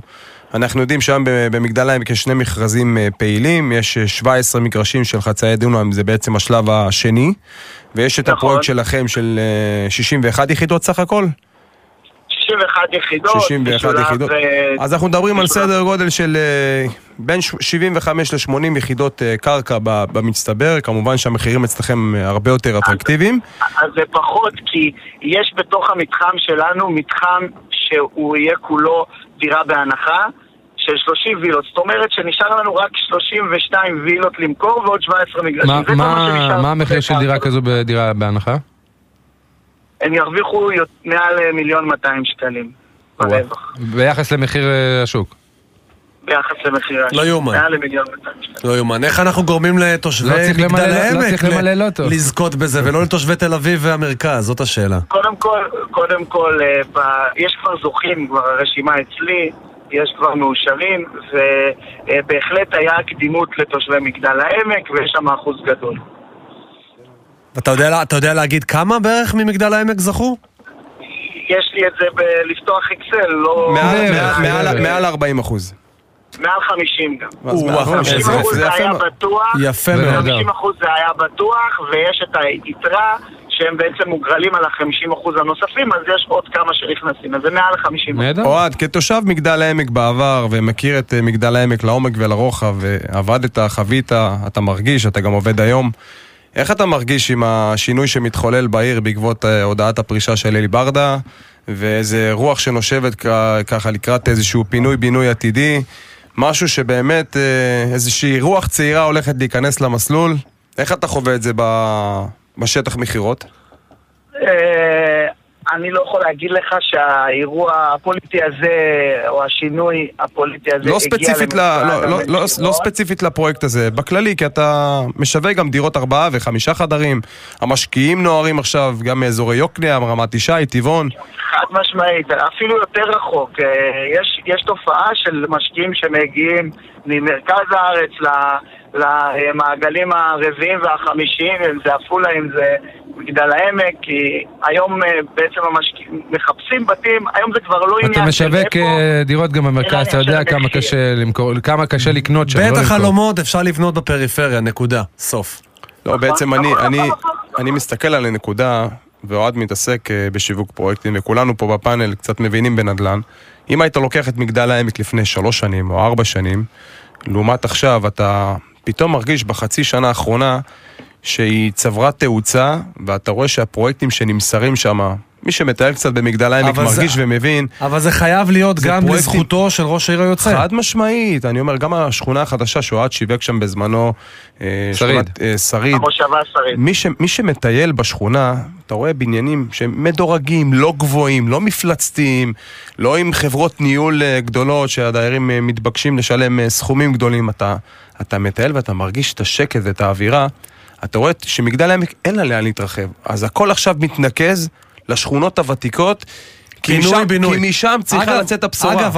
אנחנו יודעים שם במגדל העמק יש שני מכרזים פעילים, יש שבעה עשר מגרשים של חצאי דונם, זה בעצם השלב השני, ויש את הפרויקט שלכם של שישים ואחת יחידות סך הכל? שישים ואחת יחידות. שישים ואחת יחידות. אז אנחנו מדברים על סדר גודל של בין שבעים וחמש לשמונים יחידות קרקע במצטבר, כמובן שהמחירים אצלכם הרבה יותר אטרקטיביים. אז זה פחות, כי יש בתוך המתחם שלנו מתחם שהוא יהיה כולו דירה בהנחה של שלושים וילות, זאת אומרת שנשאר לנו רק שלושים ושתיים וילות למכור ועוד שבע עשרה מגרשים. מה המחיר של דירה כזו בדירה בהנחה? הם ירוויחו מעל מיליון מאתיים שקלים ברווח. ביחס למחיר השוק? ביחס למחיר השוק. לא יומן. מעל מיליון מאתיים שקלים. לא יומן. איך אנחנו גורמים לתושבי מגדל העמק לזכות בזה, ולא לתושבי תל אביב והמרכז? זאת השאלה. קודם כל, קודם כל, יש כבר זוכים, כבר הרשימה אצלי, יש כבר מאושרים, ובהחלט היה קדימות לתושבי מגדל העמק, ויש שם אחוז גדול. אתה יודע, אתה יודע להגיד כמה בערך ממגדל העמק זכו? יש לי את זה בלפתוח אקסל, לא... מעל ארבעים אחוז. מעל חמישים גם. חמישים אחוז זה היה בטוח, חמישים אחוז זה היה בטוח, ויש את היתרה שהם בעצם מוגרלים על ה-חמישים אחוז הנוספים, אז יש עוד כמה שנכנסים, אז זה מעל ה-חמישים אחוז. אוהד, כתושב מגדל העמק בעבר, ומכיר את מגדל העמק לעומק ולרוחב, ועבדת, חווית, אתה מרגיש, אתה גם עובד היום, איך אתה מרגיש עם השינוי שמתחולל בעיר בעקבות הודעת הפרישה של אלי ברדה, ואיזה רוח שנושבת ככה לקראת איזשהו פינוי-בינוי עתידי, משהו שבאמת איזושהי רוח צעירה הולכת להיכנס למסלול? איך אתה חווה את זה בשטח מחירות? אני לא יכול להגיד לך שהאירוע הפוליטי הזה, או השינוי הפוליטי הזה, לא ספציפית, ל... לא, לא, לא, לא ספציפית לפרויקט הזה, בכללי, כי אתה משווה גם דירות ארבעה וחמישה חדרים, המשקיעים נוערים עכשיו, גם מאזורי יוקנעם, רמת ישי, טבעון. חד משמעית, אפילו יותר רחוק, יש, יש תופעה של משקיעים שמגיעים ממרכז הארץ למעגלים הרביעים והחמישיים, אם זה אפולה, אם זה מגדל העמק, כי היום בעצם המשקיעים מחפשים בתים, היום זה כבר לא עניין. אתה משווק דירות גם במרכז, אתה יודע כמה קשה למכור, כמה קשה לקנות שם. בית החלומות אפשר לבנות בפריפריה, נקודה, סוף. לא, בעצם אני מסתכל על הנקודה, ועוד מתעסק בשיווק פרויקטים, וכולנו פה בפאנל קצת מבינים בנדלן. אם היית לוקח את מגדל העמק לפני שלוש שנים או ארבע שנים, לעומת עכשיו, אתה פתאום מרגיש בחצי שנה האחרונה שהיא צברה תאוצה, ואתה רואה שהפרויקטים שנמסרים שם, מי שמתאר קצת במגדל העמק מרגיש זה, ומבין. אבל זה חייב להיות זה גם פרויקטים... לזכותו של ראש העיר היוצא. חד משמעית, אני אומר, גם השכונה החדשה שעד שיווק שם בזמנו, שריד. שריד. המושבה שריד. מי, ש... מי שמטייל בשכונה, אתה רואה בניינים שהם מדורגים, לא גבוהים, לא מפלצתיים, לא עם חברות ניהול גדולות שהדיירים מתבקשים לשלם סכומים גדולים. אתה, אתה מטייל ואתה מרגיש את השקט ואת האווירה, אתה רואה שמגדל העמק אין לה לאן להתרחב, אז הכל עכשיו מתנקז לשכונות הוותיקות, כי משם צריכה לצאת הבשורה. אגב,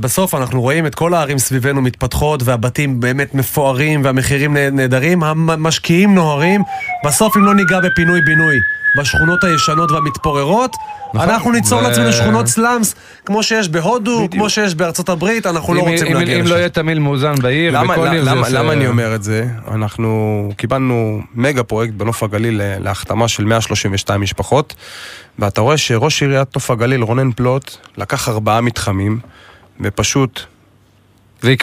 בסוף אנחנו רואים את כל הערים סביבנו מתפתחות, והבתים באמת מפוארים, והמחירים נהדרים, המשקיעים נוהרים, בסוף אם לא ניגע בפינוי-בינוי, בשכונות הישנות והמתפוררות, אנחנו ניצור לעצמנו שכונות סלאמס, כמו שיש בהודו, כמו שיש בארצות הברית, אנחנו לא רוצים להגיע לשם. אם לא יהיה תמיל מאוזן בעיר, למה אני אומר את זה? אנחנו קיבלנו מגה פרויקט בנוף הגליל להחתמה של מאה שלושים ושתיים משפחות, ואתה רואה שראש עיריית נוף הגליל, רונן פלוט, לקח ארבעה מתחמים, ופשוט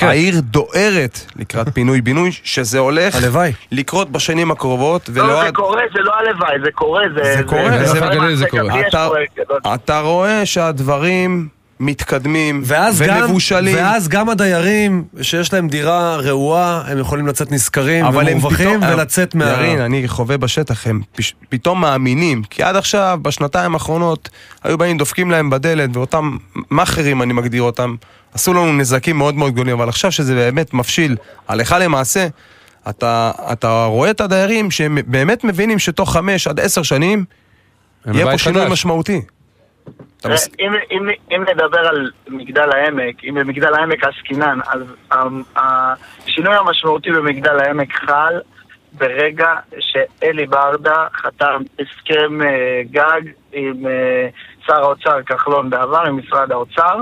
העיר דוארת לקראת פינוי-בינוי, שזה הולך לקרות בשנים הקרובות. לא, זה קורה, זה לא הלוואי, זה קורה. זה קורה. אתה רואה שהדברים מתקדמים ומבושלים. ואז גם הדיירים שיש להם דירה רעועה, הם יכולים לצאת נזכרים ומרווחים ולצאת מה... ירין, אני חווה בשטח, הם פתאום מאמינים, כי עד עכשיו, בשנתיים האחרונות, היו באים דופקים להם בדלת, ואותם מאחרים, אני מגדיר אותם, עשו לנו נזקים מאוד מאוד גדולים, אבל עכשיו שזה באמת מפשיל עליך למעשה, אתה, אתה רואה את הדיירים שהם באמת מבינים שתוך חמש עד עשר שנים יהיה פה שינוי משמעותי. אם, אם, אם נדבר על מגדל העמק, אם במגדל העמק עסקינן, אז השינוי המשמעותי במגדל העמק חל ברגע שאלי ברדה חתם הסכם גג עם שר האוצר כחלון בעבר, עם משרד האוצר,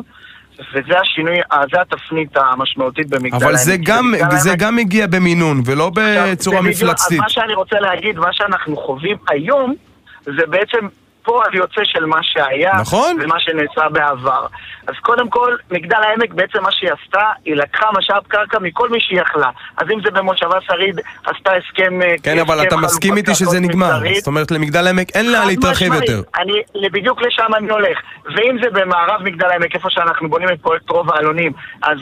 וזה השינוי, זה התפנית המשמעותית במגדל העמק. אבל זה גם, זה גם מגיע במינון, ולא בצורה מפלצתית. מה שאני רוצה להגיד, מה שאנחנו חווים היום, זה בעצם פה היוצא של מה שהיה, נכון? ומה שנעשה בעבר. אז קודם כל, מגדל העמק בעצם מה שהיא עשתה, היא לקחה משאב קרקע מכל מי שהיא יכלה. אז אם זה במושבה שריד, עשתה הסכם... כן, אבל אתה מסכים איתי שזה נגמר. זאת אומרת, למגדל העמק אין לה להתרחב יותר. בדיוק לשם אני הולך. ואם זה במערב מגדל העמק, איפה שאנחנו בונים את פרויקט רוב העלונים, אז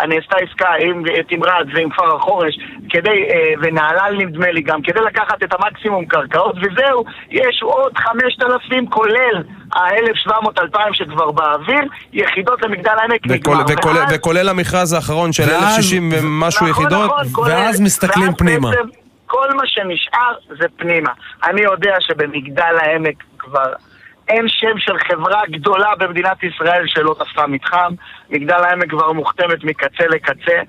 אני עשתה עסקה עם תמרד ועם כפר החורש, ונעלל נדמה לי גם, כדי לקחת את המקסימום קרקעות, וזהו, יש עוד חמשת אלפים כולל ה-אלף שבע מאות שכבר באוויר, יחידות למגדל העמק נגמר. וכולל המכרז האחרון של אלף שישים ומשהו יחידות, ואז מסתכלים פנימה. כל מה שנשאר זה פנימה. אני יודע שבמגדל העמק כבר אין שם של חברה גדולה במדינת ישראל שלא תפסה מתחם. מגדל העמק כבר מוכתמת מקצה לקצה.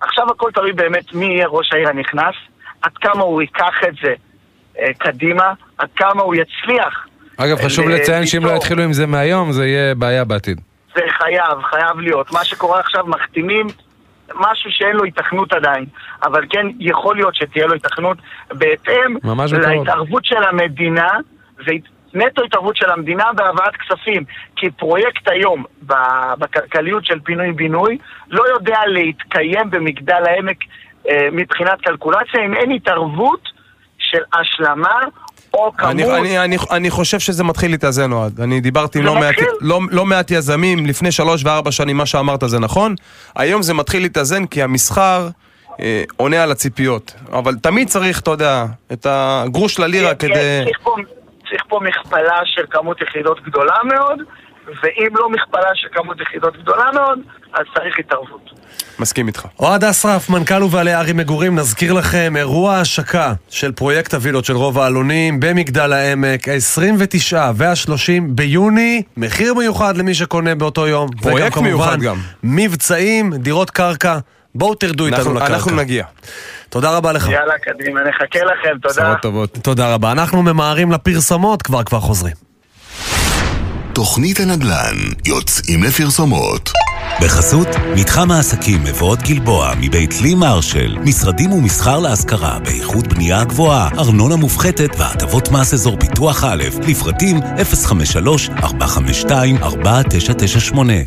עכשיו הכל תלוי באמת מי יהיה ראש העיר הנכנס, עד כמה הוא ייקח את זה קדימה, עד כמה הוא יצליח. אגב, חשוב לציין שאם לא התחילו עם זה מהיום, זה יהיה בעיה בעתיד. זה חייב, חייב להיות. מה שקורה עכשיו, מחתימים משהו שאין לו התכנות עדיין, אבל כן יכול להיות שתהיה לו התכנות בהתאם להתערבות של המדינה, זה נטו התערבות של המדינה בהבאת כספים, כי פרויקט היום בכלכליות של פינוי-בינוי לא יודע להתקיים במגדל העמק מבחינת קלקולציה, אם אין התערבות של השלמה או כמות. אני, אני, אני, אני חושב שזה מתחיל להתאזן, עוד. אני דיברתי עם לא מעט, לא, לא מעט יזמים לפני שלוש וארבע שנים, מה שאמרת זה נכון. היום זה מתחיל להתאזן כי המסחר אה, עונה על הציפיות. אבל תמיד צריך, אתה יודע, את הגרוש ללירה כדי... צריך פה, צריך פה מכפלה של כמות יחידות גדולה מאוד, ואם לא מכפלה של כמות יחידות גדולה מאוד, אז צריך התערבות. מסכים איתך. אוהד אסרף, מנכ"ל ובעלי ערים מגורים, נזכיר לכם אירוע השקה של פרויקט הווילות של רוב העלונים במגדל העמק, העשרים ותשעה והשלושים ביוני, מחיר מיוחד למי שקונה באותו יום. פרויקט מיוחד גם. מבצעים, דירות קרקע, בואו תרדו איתנו לקרקע. אנחנו נגיע. תודה רבה לך. יאללה, קדימה, נחכה לכם, תודה. תודה רבה. אנחנו ממהרים לפרסמות, כבר כבר חוזרים. תוכנית הנדל"ן, יוצאים לפרסומות. בחסות, מתחם העסקים מבואות גלבוע, מבית לי מרשל, משרדים ומסחר להשכרה, באיכות בנייה גבוהה, ארנונה מופחתת והטבות מס אזור פיתוח א', לפרטים אפס חמש שלוש ארבע חמש שתיים ארבע תשע תשע שמונה.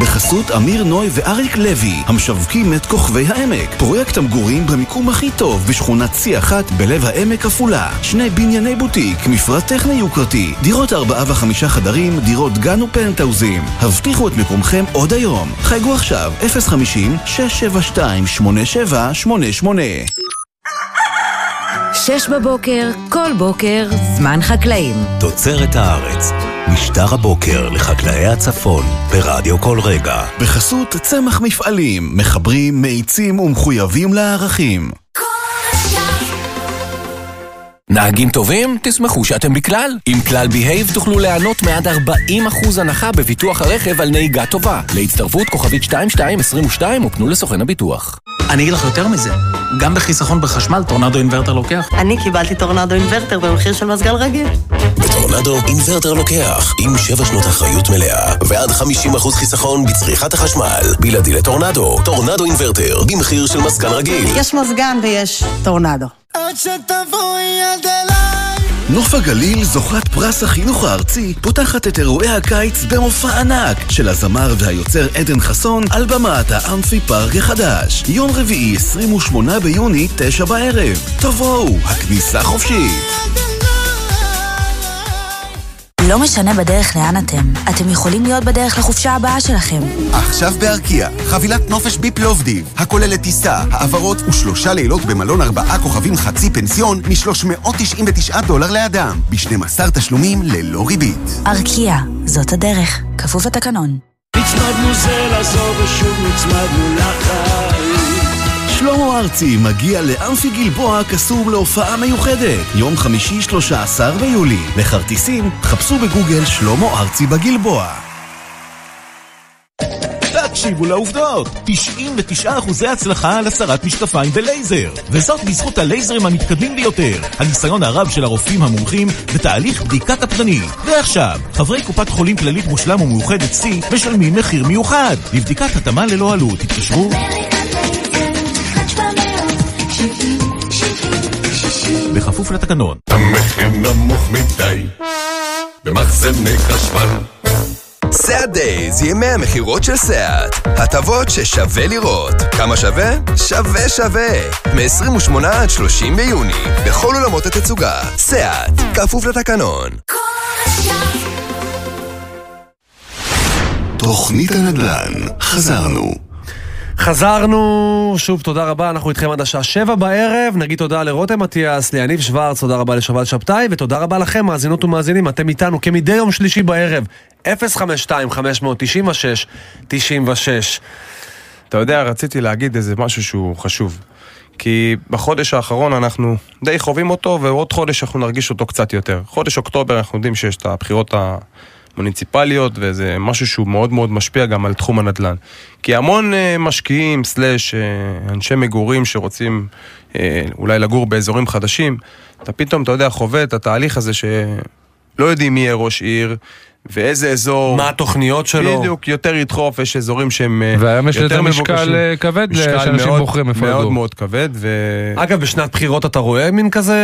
בחסות אמיר נוי ואריק לוי, המשווקים את כוכבי העמק. פרויקט המגורים במיקום הכי טוב בשכונת צי אחת בלב העמק הפעולה. שני בנייני בוטיק, מפרט טכני יוקרתי, דירות ארבעה וחמישה חדרים, דירות גן ופנטאוזים. הבטיחו את מקומכם עוד היום. חייגו עכשיו אפס חמישים שש שבעים ושתיים שמונים ושבע שמונים ושמונה. שש בבוקר, כל בוקר, זמן חקלאים. תוצרת הארץ, משדר הבוקר לחקלאי הצפון, ברדיו כל רגע. בחסות צמח מפעלים, מחברים, מאיצים ומחויבים לערכים. נהגים טובים? תשמחו שאתם בכלל. עם כלל בהייב תוכלו לענות מעד ארבעים אחוז הנחה בביטוח הרכב על נהיגה טובה. להצטרפות כוכבית שתיים שתיים עשרים ושתיים ופנו לסוכן הביטוח. אני אגיד לך יותר מזה, גם בחיסכון בחשמל טורנדו אינברטר לוקח. אני קיבלתי טורנדו אינברטר במחיר של מזגל רגיל. בטורנדו אינברטר לוקח עם שבע שנות אחריות מלאה ועד חמישים אחוז חיסכון בצריכת החשמל. בלעדי לטורנדו, טורנדו אינברטר במחיר של מזגל רגיל. יש מזגן ויש טורנדו. עד שתבואי עד אליי נוף הגליל, זוכת פרס החינוך הארצי, פותחת את אירועי הקיץ במופע ענק של הזמר והיוצר עדן חסון על במת האמפי פארק החדש. יום רביעי עשרים ושמונה ביוני, תשע בערב. תבואו, הכניסה חופשית. לא משנה בדרך לאן אתם, אתם יכולים להיות בדרך לחופשה הבאה שלכם. עכשיו בארקיע, חבילת נופש בפלובדיב, הכוללת טיסה, העברות ושלושה לילות במלון ארבעה כוכבים חצי פנסיון מ-שלוש מאות תשעים ותשעה דולר לאדם, ב-שנים עשר תשלומים ללא ריבית. ארקיע, זאת הדרך, כפוף לתקנון. נצמדנו זה לעזוב ושוב נצמדנו לחיים. שלמה ארצי מגיע לאמפי גלבוע קסום להופעה מיוחדת יום חמישי שלושה עשר ביולי. לכרטיסים חפשו בגוגל שלמה ארצי בגלבוע. תקשיבו לעובדות, תשעים ותשעה אחוז הצלחה על הסרת משקפיים בלייזר, וזאת בזכות הלייזרים המתקדמים ביותר, הניסיון הרב של הרופאים המומחים ותהליך בדיקת הפתני. ועכשיו, חברי קופת חולים כללית מושלם ומאוחדת C משלמים מחיר מיוחד לבדיקת התאמה ללא עלות. תתקשרו בכפוף לתקנון. המחיר נמוך מדי במחסני חשמל. סאט דייז, ימי המחירות של סאט, הטבות ששווה לראות. כמה שווה? שווה שווה מ-עשרים ושמונה עד שלושים ביוני בכל עולמות התצוגה. סאט, כפוף לתקנון. תוכנית הנדל"ן, חזרנו חזרנו, שוב תודה רבה, אנחנו איתכם עד השעה שבע בערב. נגיד תודה לרותם מטיאס, ליניב שוורץ, תודה רבה לשבת שבתאי, ותודה רבה לכם מאזינות ומאזינים, אתם איתנו כמדי יום שלישי בערב, אפס חמש שתיים חמש תשע שש תשע שש. אתה יודע, רציתי להגיד איזה משהו שהוא חשוב, כי בחודש האחרון אנחנו די חווים אותו, ועוד חודש אנחנו נרגיש אותו קצת יותר. חודש אוקטובר אנחנו יודעים שיש את הבחירות ה... מוניציפליות, וזה משהו שהוא מאוד מאוד משפיע גם על תחום הנדל"ן. כי המון uh, משקיעים, סלש, uh, אנשי מגורים שרוצים uh, אולי לגור באזורים חדשים, אתה פתאום, אתה יודע, חווה את התהליך הזה שלא יודעים מי יהיה ראש עיר, ואיזה אזור... מה התוכניות שלו? בדיוק, יותר ידחוף, יש אזורים שהם... והיום יש יותר משקל כבד שאנשים בוחרים מפרדו. מאוד מאוד כבד, ו... אגב, בשנת בחירות אתה רואה מין כזה,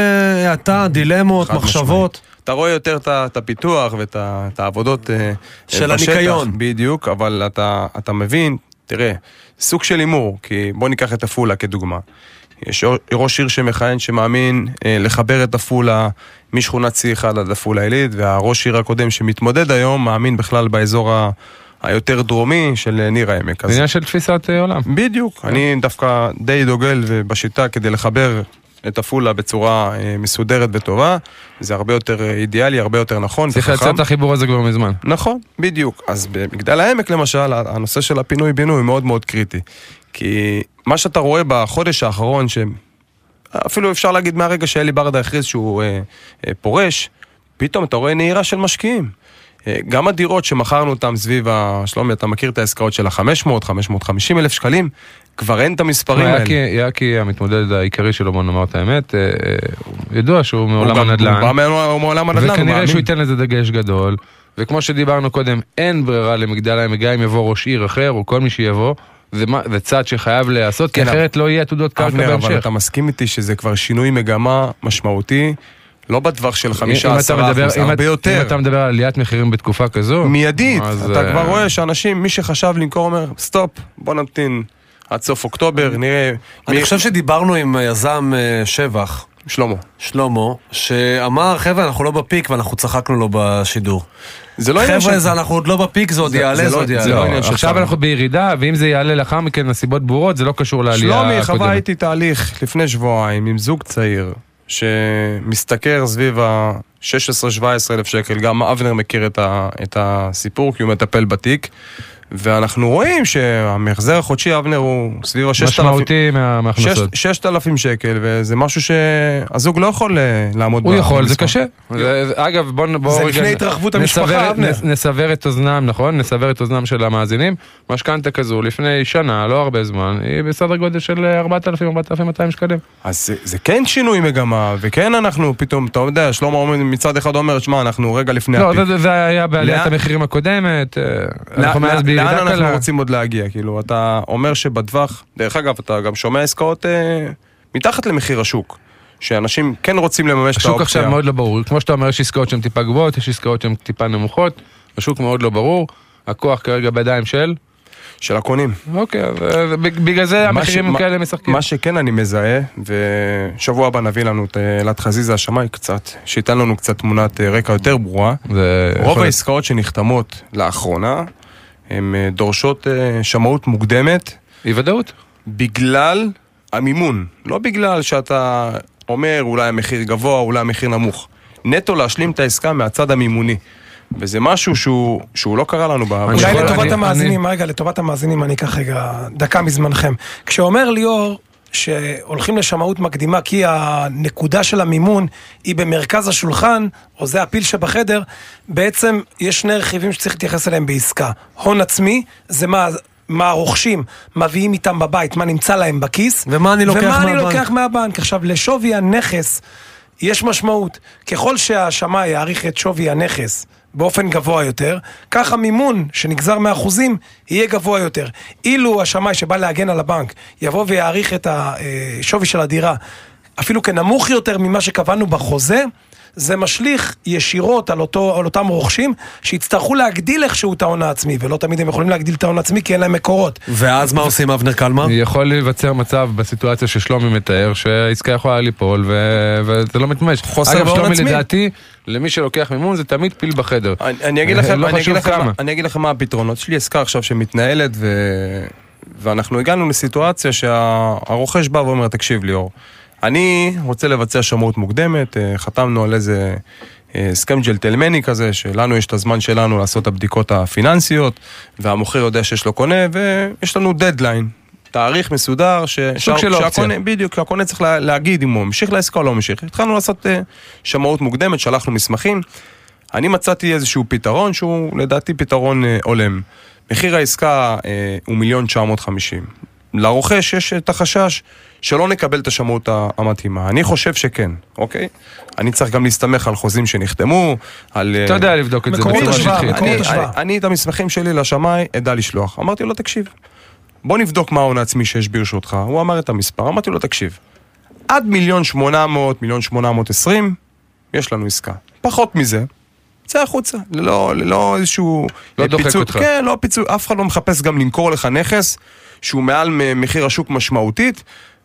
אתה, דילמות, מחשבות... אתה רואה יותר את הפיתוח ואת העבודות של הניקיון. בדיוק, אבל אתה מבין, תראה, סוג של אימור, כי בוא ניקח את הפעולה כדוגמה. יש ראש עיר שמכהן שמאמין לחבר את הפעולה משכונת צי אחד עד הפעולה העילית, והראש עיר הקודם שמתמודד היום מאמין בכלל באזור ה... היותר דרומי של ניר העמק. זה עניין של תפיסת עולם. בדיוק, אני דווקא די דוגל בשיטה כדי לחבר את הפעולה בצורה מסודרת וטובה, זה הרבה יותר אידיאלי, הרבה יותר נכון. צריך לצאת את החיבור הזה כבר מזמן. נכון, בדיוק. אז במגדל העמק למשל, הנושא של הפינוי-בינוי מאוד מאוד קריטי. כי מה שאתה רואה בחודש האחרון, שאפילו אפשר להגיד מהרגע שאלי ברדה הכריז שהוא אה, אה, פורש, פתאום אתה רואה נהירה של משקיעים. אה, גם הדירות שמכרנו אותם סביב, ה... שלומי, אתה מכיר את העסקאות של ה-חמש מאות עד חמש מאות וחמישים אלף שקלים, כבר אין את המספרים האלה. יעקי, המתמודד העיקרי שלו, בוא נאמר את האמת, הוא ידוע שהוא מעולם הנדל"ן. הוא מעולם הנדל"ן. וכנראה שהוא ייתן לזה דגש גדול, וכמו שדיברנו קודם, אין ברירה למגדל העמק, אם יבוא ראש עיר אחר, או כל מי שיבוא, זה צעד שחייב לעשות, כי אחרת לא יהיה עתודות קרקע בהמשך. אבל אתה מסכים איתי שזה כבר שינוי מגמה משמעותי, לא בטווח של חמישה עשרה אחוז, הרבה יותר. אם אתה מדבר על עליית מחירים בתקופה כזו, מיידית, אתה כבר רואה שאנשים, מי שחשב למכור אומר, "סטופ, בוא נמתין." עד סוף אוקטובר, נראה... אני חושב שדיברנו עם יזם שבח. שלמה. שלמה, שאמר, חבר'ה, אנחנו לא בפיק, ואנחנו צחקנו לו בשידור. חבר'ה, זה אנחנו עוד לא בפיק, זה עוד יעלה, זה עוד יעלה. עכשיו אנחנו בירידה, ואם זה יעלה לאחר מכן, הסיבות ברורות, זה לא קשור לעלייה הקודמת. שלומי, חווה הייתי תהליך לפני שבועיים עם זוג צעיר, שמסתכר סביב ה-שש עשרה שבע עשרה אלף שקל, גם אבנר מכיר את הסיפור, כי הוא מטפל בתיק, ואנחנו רואים שהמחזר החודשי אבנר הוא סביב ה-ששת אלפים שקל, וזה משהו שהזוג לא יכול לעמוד בו. הוא יכול, זה קשה. אגב, בואו נסבר את אוזנם, נכון? נסבר את אוזנם של המאזינים. משכנתה כזו, לפני שנה, לא הרבה זמן, היא בסדר גודל של ארבעת אלפים עד ארבעת אלפים ומאתיים שקלים. אז זה כן שינוי מגמה, וכן אנחנו פתאום, אתה יודע, שלמה מצד אחד אומר, שמה, אנחנו רגע לפני הפיק. לא, זה היה בעליית המחירים הקודמת, אנחנו מהסביב. לאן אנחנו רוצים עוד להגיע? כאילו, אתה אומר שבדווח, דרך אגב, אתה גם שומע עסקאות מתחת למחיר השוק, שאנשים כן רוצים לממש את האופציה. השוק עכשיו מאוד לא ברור. כמו שאתה אומר, יש עסקאות שהן טיפה גבוהות, יש עסקאות שהן טיפה נמוכות, השוק מאוד לא ברור, הכוח כרגע בידיים של... של הקונים. אוקיי, בגלל זה המחירים כאלה משחקים. מה שכן אני מזהה, ושבוע הבא נביא לנו את אלת חזיזה השמאי קצת, שייתן לנו קצת תמונת רקע יותר ברורה. רוב העסקאות שנחתמות לאחרונה, הן דורשות שמאות מוקדמת. אי ודאות. בגלל המימון. לא בגלל שאתה אומר אולי המחיר גבוה, אולי המחיר נמוך. נטו להשלים את העסקה מהצד המימוני. וזה משהו שהוא, שהוא לא קרה לנו בעבר. אולי לטובת המאזינים, רגע, לטובת המאזינים אני אקח רגע דקה מזמנכם. כשאומר ליאור שהולכים לשמאות מקדימה כי הנקודה של המימון היא במרכז השולחן, או זה הפיל שבחדר, בעצם יש שני רכיבים שצריך להתייחס אליהם בעסקה. הון עצמי, זה מה... מה הרוכשים מביאים איתם בבית, מה נמצא להם בכיס, ומה אני לוקח, ומה אני לוקח מהבנק. עכשיו, לשווי הנכס יש משמעות. ככל שהשמאי יעריך את שווי הנכס באופן גבוה יותר, כך המימון שנגזר מהאחוזים יהיה גבוה יותר. אילו השמאי שבא להגן על הבנק יבוא ויעריך את השווי של הדירה אפילו כנמוך יותר ממה שקבענו בחוזה, זה משליך ישירות על, אותו, על אותם רוכשים שיצטרכו להגדיל איכשהו את ההון העצמי, ולא תמיד הם יכולים להגדיל את ההון העצמי כי אין להם מקורות. ואז מה עושים אבנר קלמה? יכול להיווצר מצב בסיטואציה ששלומי מתאר שהעסקה יכולה ליפול ו... וזה לא מתמש. חוסר בהון עצמי. לדעתי, למי שלוקח מימון זה תמיד פיל בחדר. אני, אני אגיד לכם, לא אני, אגיד לכם מה, אני אגיד לכם מה הפתרונות. יש לי עסקה עכשיו שמתנהלת ו... ואנחנו הגענו לסיטואציה שהרוכש שה... בא ואומר, תקשיב לי אור, אני רוצה לבצע שמאות מוקדמת, חתמנו על איזה סכם ג'לטלמני כזה, שלנו יש את הזמן שלנו לעשות את הבדיקות הפיננסיות, והמוכר יודע שיש לו קונה, ויש לנו דדליין, תאריך מסודר, בדיוק, שהקונה צריך להגיד אם הוא ממשיך לעסקה או לא ממשיך. התחלנו לעשות שמאות מוקדמת, שלחנו מסמכים, אני מצאתי איזשהו פתרון, שהוא לדעתי פתרון עולם. מחיר העסקה הוא מיליון תשע מאות חמישים. לרוכש יש את החשש שלא נקבל את השמעות המתאימה. אני חושב שכן, אוקיי? אני צריך גם להסתמך על חוזים שנחתמו, על... אתה יודע לבדוק את זה בצורה שטחית. אני את המסמכים שלי לשמאי אדע לשלוח. אמרתי לו, תקשיב, בוא נבדוק מה ההון העצמי שיש ברשותך. הוא אמר את המספר, אמרתי לו, תקשיב, עד מיליון שמונה מאות, מיליון שמונה מאות עשרים, יש לנו עסקה. פחות מזה, צא החוצה, ללא איזשהו... לא דוחק אותך. כן, לא פיצוי, אף אחד לא מחפש גם למכור לך נכס שהוא מעל מחיר השוק משמעותית,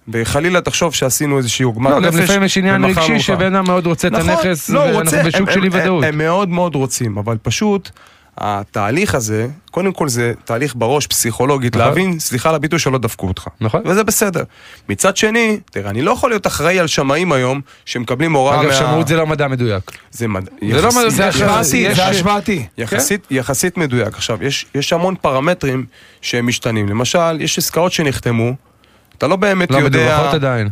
וחלילה תחשוב שעשינו איזושהי עוגמת נפש. לא, גם לפעמים יש עניין רגשי שבן אדם מאוד רוצה את הנכס, ואנחנו בשוק של אי ודאות. הם מאוד מאוד רוצים, אבל פשוט התהליך הזה, קודם כל זה תהליך בראש פסיכולוגית, להבין, סליחה על הביטוי שלא דפקו אותך. נכון. וזה בסדר. מצד שני, תראה, אני לא יכול להיות אחראי על שמאים היום, שמקבלים הוראה מה... אגב, שמאות זה לא מדע מדויק. זה מדע... זה השוואתי. יחסית מדויק. עכשיו, יש המון פרמטרים שהם משתנים. למשל, יש עסקאות שנחתמו, אתה לא באמת לא יודע,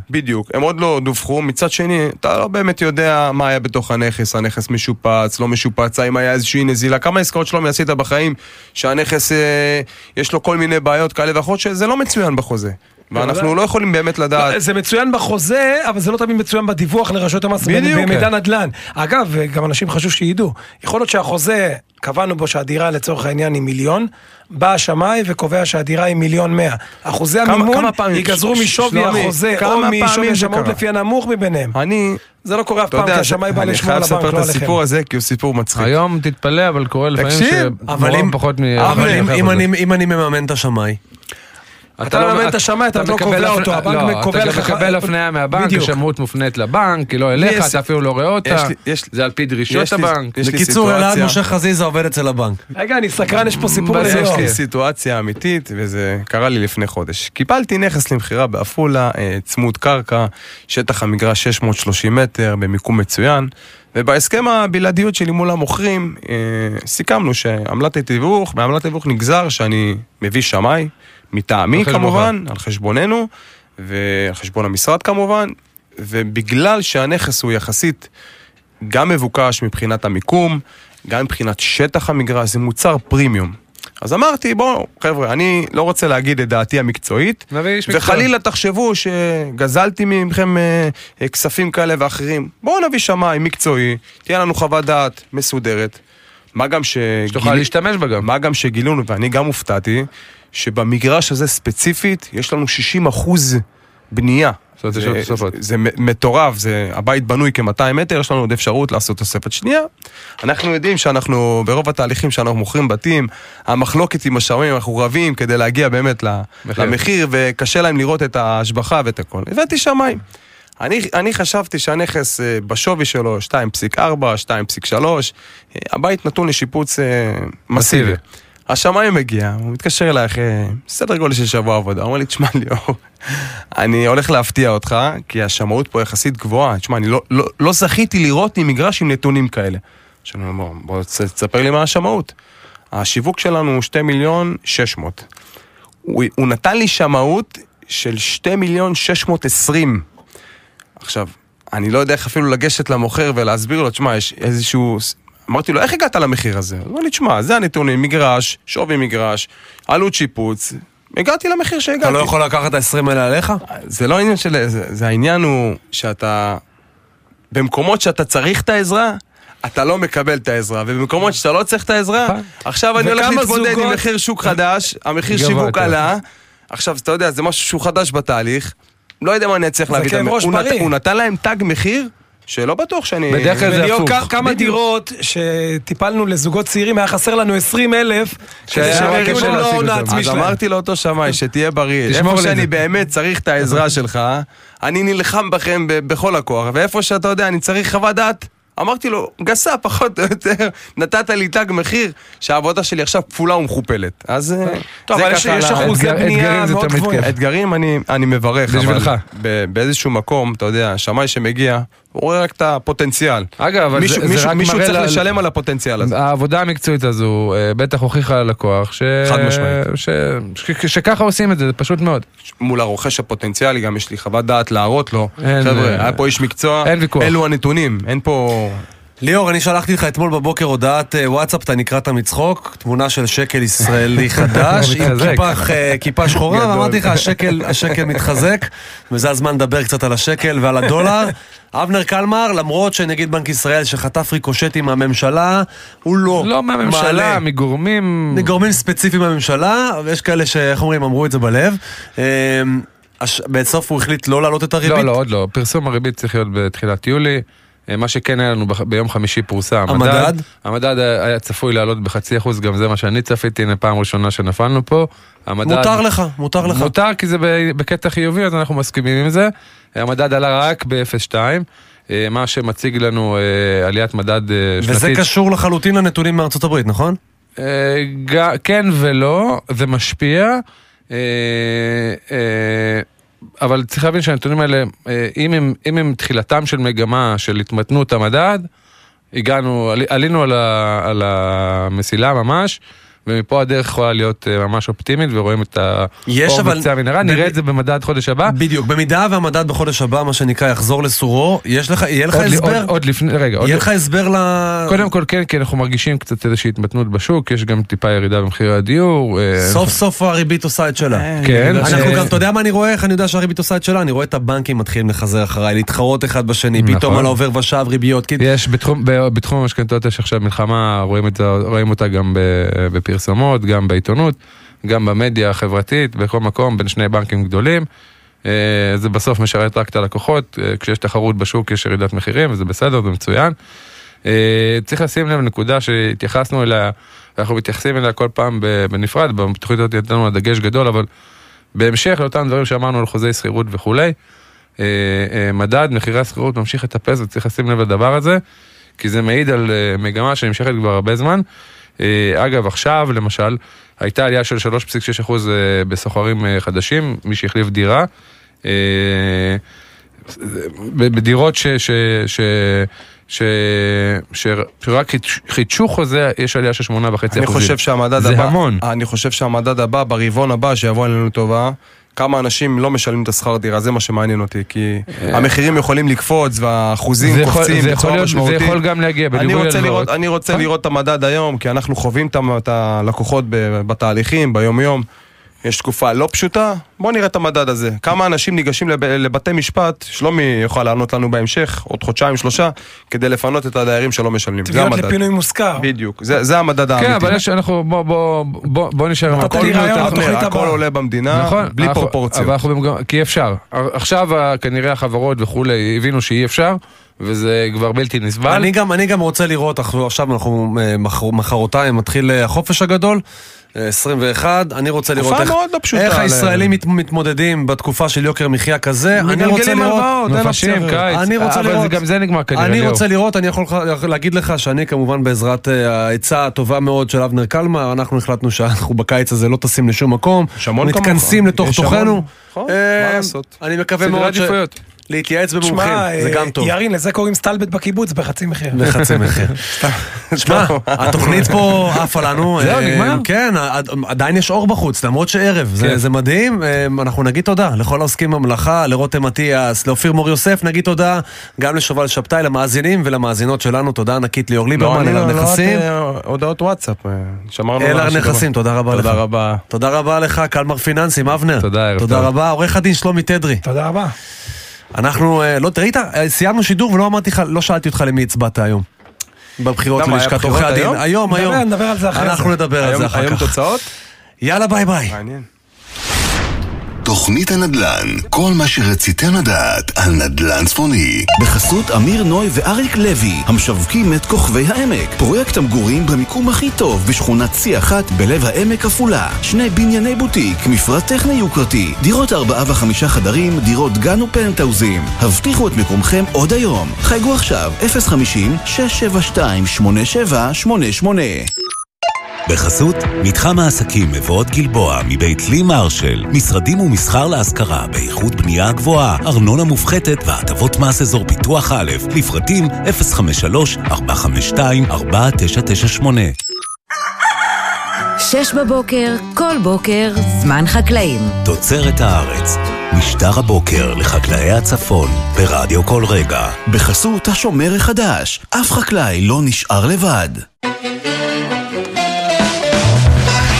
בדיוק, הם עוד לא דווחו, מצד שני, אתה לא באמת יודע מה היה בתוך הנכס, הנכס משופץ, לא משופץ, האם היה איזושהי נזילה, כמה עסקאות שלא מייסית בחיים, שהנכס אה, יש לו כל מיני בעיות כאלה ואחות, שזה לא מצוין בחוזה. ואנחנו לא יכולים באמת לדעת. זה מצוין בחוזה, אבל זה לא תמיד מצוין בדיווח לרשויות המס במידע נדל"ן. אגב, גם אנשים חשוב שידעו, יכול להיות שהחוזה, קבענו בו שהדירה לצורך העניין היא מיליון, בא השמאי וקובע שהדירה היא מיליון מאה. אחוזי המימון יגזרו משווי החוזה או משווי השמאות לפי הנמוך מביניהם. אני... זה לא קורה אף פעם, כי השמאי בא לשמוע על הבנק, לא עליכם. אני חייב לספר את הסיפור הזה, כי הוא סיפור מצחיק. היום תתפלא, אבל קורה לפעמים שמורם פחות מ... אם אני מממן את השמאי. אתה לא מממן את השמאי, אתה לא קובע אותו, הבנק מקובע לך... אתה מקבל הפניה מהבנק, השמאות מופנית לבנק, היא לא אליך, אתה אפילו לא ראה אותה, זה על פי דרישות הבנק. בקיצור, אלעד משה חזיזה עובד אצל הבנק. רגע, אני סקרן, יש פה סיפור. יש לי סיטואציה אמיתית, וזה קרה לי לפני חודש. קיבלתי נכס למכירה באפולה, צמוד קרקע, שטח המגרש שש מאות ושלושים מטר, במיקום מצוין, ובהסכם הבלעדיות שלי מול המוכרים, סיכמנו שעמלת התיווך, מעמלת התיווך נגזר שאני מביא שמאי מטעמי כמובן, על חשבוננו, ועל חשבון המשרד כמובן, ובגלל שהנכס הוא יחסית גם מבוקש מבחינת המיקום, גם מבחינת שטח המגרש, זה מוצר פרימיום. אז אמרתי, בואו, חבר'ה, אני לא רוצה להגיד את דעתי המקצועית, וחלילה תחשבו שגזלתי ממכם כספים כאלה ואחרים. בואו נביא שמאי מקצועי, תהיה לנו חוות דעת מסודרת. מה גם שתוכל להשתמש בה גם. מה גם שגילונו, ואני גם הופתעתי, שבמגרש הזה ספציפית יש לנו שישים אחוז בנייה. זה מטורף, הבית בנוי כ-מאתיים מטר, יש לנו עוד אפשרות לעשות תוספת שנייה. אנחנו יודעים שאנחנו, ברוב התהליכים שאנחנו מוכרים בתים, המחלוקת עם השרמים, אנחנו רבים כדי להגיע באמת למחיר, וקשה להם לראות את ההשבחה ואת הכל. הבאתי שמיים. אני, אני חשבתי שהנכס בשווי שלו שתיים נקודה ארבע, שתיים נקודה שלוש, הבית נתון לשיפוץ מסיבי. השמיים מגיע, הוא מתקשר אליי אחרי סדר גודל של שבוע עבודה, הוא אומר לי, תשמע לי, אני הולך להפתיע אותך, כי השמאות פה יחסית גבוהה, תשמע, אני לא, לא, לא זכיתי לראות עם מגרש עם נתונים כאלה. שאני אומר, בוא, תספר לי מה השמאות. השיווק שלנו הוא שני מיליון שש מאות. הוא, הוא נתן לי שמאות של שני מיליון שש מאות עשרים. עכשיו, אני לא יודע איך אפילו לגשת למוכר ולהסביר לו, תשמע, יש איזשהו... אמרתי לו, איך הגעת למחיר הזה? הוא אמר לי, תשמע, זה הנתונים, מגרש, שווי מגרש, עלות שיפוץ, הגעתי למחיר שהגעתי. אתה לא יכול לקחת עשרים אלה עליך? זה לא העניין של... זה, זה העניין הוא שאתה... במקומות שאתה צריך את העזרה, אתה לא מקבל את העזרה, ובמקומות שאתה לא צריך את העזרה, עכשיו אני הולך להתמודד עם מחיר שוק חדש, המחיר שיווק עלה, עכשיו, אתה יודע, זה משהו שהוא חדש בתהליך, לא יודע מה אני צריך להביא את המחיר. הוא נתן להם תג מחיר, שלא בטוח שאני... בדרך כלל זה הפוך. כמה דירות שטיפלנו לזוגות צעירים, היה חסר לנו עשרים אלף, ששמרים לא נעצמי שלהם. אז אמרתי לאותו שמי, שתהיה בריא, איפה שאני באמת צריך את העזרה שלך, אני נלחם בכם בכל הכוח, ואיפה שאתה יודע, אני צריך חוות דעת, אמרתי לו, גסה פחות או יותר, נתת לי תג מחיר, שהעבודה שלי עכשיו כפולה ומכופלת. אז טוב, זה ככה... יש אחוזי בנייה מאוד גבוהים. אתגרים אני מברך, אבל באיזשהו מקום, אתה יודע, שמי שמגיע, הוא רואה רק את הפוטנציאל. אגב, מישהו, מישהו, מישהו צריך ל... לשלם על הפוטנציאל הזה. העבודה המקצועית הזו בטח הוכיחה ללקוח ש... חד משמעית. ש... ש... ש... שככה עושים את זה, זה פשוט מאוד. מול הרוכש הפוטנציאלי גם יש לי חוות דעת להראות לו. אין, חבר'ה, אין, היה פה איש מקצוע, אין ויכוח. אלו הנתונים, אין פה... ליאור, אני שלחתי לך אתמול בבוקר הודעת וואטסאפ, אתה נקראת מצחוק, תמונה של שקל ישראלי חדש, עם כיפה שחורה, ואמרתי לך, השקל מתחזק, וזה הזמן לדבר קצת על השקל ועל הדולר. אבנר קלמר, למרות שנגיד בנק ישראל שחטף ריקושטים מהממשלה, הוא לא... לא מהממשלה, מגורמים... מגורמים ספציפיים מהממשלה, ויש כאלה שאיך אומרים, אמרו את זה בלב. בסוף הוא החליט לא להעלות את הריבית? לא, לא, עוד לא. פרסום הריבית צריך להיות בתחילת יולי. מה שכן היה לנו ביום חמישי פורסם. המדד? המדד היה צפוי לעלות בחצי אחוז, גם זה מה שאני צפיתי, הנה פעם ראשונה שנפלנו פה. מותר לך, מותר לך. מותר, כי זה בקטע חיובי, אז אנחנו מסכימים עם זה. המדד עלה רק ב-אפס נקודה שתיים, מה שמציג לנו עליית מדד שנתית. וזה קשור לחלוטין לנתונים מארצות הברית, נכון? כן ולא, זה משפיע. אבל צריך להבין שהנתונים האלה, אם הם, אם הם תחילתם של מגמה של התמתנות המדד, הגענו, עלינו על ה, על המסילה ממש, ומפה הדרך יכולה להיות ממש אופטימית, ורואים את האור בקצה המנהרה, נראה את זה במדד חודש הבא. בדיוק, במידה והמדד בחודש הבא, מה שנקרא, יחזור לסורו, יש לך, יהיה לך הסבר? עוד לפני, רגע. יהיה לך הסבר ל... קודם כל כן, כי אנחנו מרגישים קצת איזושהי התמתנות בשוק, יש גם טיפה ירידה במחירי הדיור. סוף סוף הריבית עושה את שלה. כן. אנחנו גם, אתה יודע מה אני רואה, איך אני יודע שהריבית עושה את שלה? אני רואה את הבנקים מתחילים לחזר אחריי, להתחרות אחד בשני, פתאום על העובר ושב, ריביות. יש, בתחום, בתחום המשכנתאות יש עכשיו מלחמה, רואים את זה, רואים אותה גם בפיר פרסומות, גם בעיתונות, גם במדיה החברתית, בכל מקום, בין שני בנקים גדולים. זה בסוף משרת רק את הלקוחות. כשיש תחרות בשוק, יש ירידת מחירים, וזה בסדר, זה מצוין. צריך לשים לב נקודה שהתייחסנו אליה, אנחנו מתייחסים אליה כל פעם בנפרד, בתוכנית הזאת ידענו לדגש גדול, אבל בהמשך לאותם דברים שאמרנו על חוזי שכירות וכולי, מדד, מחירי השכירות ממשיך לטפס, וצריך לשים לב לדבר הזה, כי זה מעיד על מגמה שנמשכת כבר הרבה זמן. אגב, עכשיו, למשל, הייתה עלייה של שלוש נקודה שש אחוז בסוחרים חדשים, מי שהחליף דירה, בדירות ש... ש... ש... ש... ש... שרק חידשו חוזה, יש עלייה של שמונה נקודה חמש אחוז. אני חושב שהמדד הבא, אני חושב שהמדד הבא, ברבעון הבא, שיבוא עלינו טובה, כמה אנשים לא משלמים את השכר דירה, זה מה שמעניין אותי, כי המחירים יכולים לקפוץ, והאחוזים קופצים בצורה משמעותית. זה יכול גם להגיע בדיווי הלוואות. אני רוצה לראות את המדד היום, כי אנחנו חווים את הלקוחות בתהליכים, ביום יום, יש תקופה לא פשוטה, בוא נראה את המדד הזה. כמה אנשים ניגשים לב, לבתי משפט, שלומי יוכל לענות לנו בהמשך, עוד חודשיים, שלושה, כדי לפנות את הדיירים שלא משלמים. זה המדד. לפינוי מוסקר. בדיוק, זה, זה המדד האמיתי. כן, אבל יש, אנחנו, בוא, בוא, בוא, בוא נשאר. הכל, הכל עולה במדינה, נכון, בלי אנחנו, פרופורציות. אבל אנחנו גם, כי אפשר. עכשיו כנראה החברות וכולי הבינו שאי אפשר, וזה כבר בלתי נסבל. אני גם, אני גם רוצה לראות, עכשיו אנחנו מחרותיים, מתחיל החופש הגדול, עשרים ואחת, אני רוצה לראות איך, איך הישראלים מת, מתמודדים בתקופה של יוקר מחיה כזה, אני רוצה לראות, מפשים, קיץ, אני רוצה אבל לראות, זה גם זה נגמר כנראה. אני רוצה לראות, אני יכול להגיד לך שאני כמובן בעזרת ההצעה הטובה מאוד של אבנר קלמר, אנחנו החלטנו שאנחנו בקיץ הזה לא טסים לשום מקום, מתכנסים לתוך תוכנו, אני מקווה מאוד ש... להתייעץ במומחים, זה גם טוב. ירין, לזה קוראים סטלבט בקיבוץ בחצי מחיר. בחצי מחיר. תשמע, התוכנית פה עפה לנו. זהו, נגמר? כן, עדיין יש אור בחוץ, למרות שערב. זה מדהים. אנחנו נגיד תודה לכל העוסקים במלאכה, לרותם מתיאס, לאופיר מור יוסף, נגיד תודה גם לשובל שבתאי, למאזינים ולמאזינות שלנו. תודה ענקית ליאור ליברמן, אלר נכסים. הודעות וואטסאפ. אלר נכסים, תודה רבה לך. תודה רבה לך, קלמר פיננסים, אבנר. תודה רבה. עורך הדין שלומי תדרי. תודה רבה. אנחנו, לא, תראית, סיימנו שידור ולא אמרתי לך, לא שאלתי אותך למי הצבעת היום. בבחירות ללשכת עורכי הדין. היום, היום. נדבר על זה אחרי זה. אנחנו נדבר על זה אחר כך. היום תוצאות? יאללה, ביי ביי. מעניין. תוכנית הנדל"ן, כל מה שרציתם לדעת על נדל"ן צפוני. בחסות אמיר נוי ואריק לוי, המשווקים את כוכבי העמק. פרויקט המגורים במיקום הכי טוב, בשכונת צי אחת בלב העמק הפעולה. שני בנייני בוטיק, מפרט טכני יוקרתי, דירות ארבעה וחמישה חדרים, דירות גן ופנטאוזים. הבטיחו את מקומכם עוד היום. חייגו עכשיו, אפס חמישים שש שבעים ושתיים שמונים ושבע שמונים ושמונה. בחסות, מתחם העסקים מבואות גלבוע מבית לי מרשל, משרדים ומסחר להשכרה באיכות בנייה גבוהה, ארנונה מופחתת והטבות מס אזור פיתוח א', לפרטים אפס חמש שלוש ארבע חמש שתיים ארבע תשע תשע שמונה. שש בבוקר, כל בוקר, זמן חקלאים. תוצרת הארץ, משדר הבוקר לחקלאי הצפון, ברדיו כל רגע. בחסות השומר החדש, אף חקלאי לא נשאר לבד.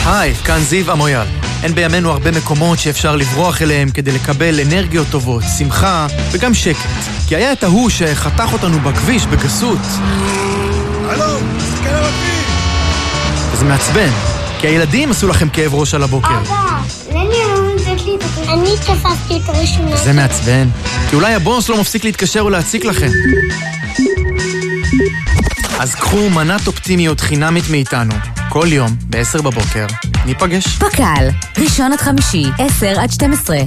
היי, כאן זיו אמויאל. אין בימינו הרבה מקומות שאפשר לברוח אליהם כדי לקבל אנרגיות טובות, שמחה וגם שקט. כי היה את ההוא שחתך אותנו בכביש בגסות. הלו, תסתכל על הכביש! וזה מעצבן, כי הילדים עשו לכם כאב ראש על הבוקר. אבא, למה לא נתת לי את הכביש? אני תפסתי את ראש מי. וזה מעצבן, כי אולי הבוס לא מפסיק להתקשר ולהציק לכם. אז קחו מנת אופטימיות חינמית מאיתנו. כל יום, ב-עשר בבוקר, ניפגש. פקל, ראשון עד חמישי, עשר עד שתים עשרה.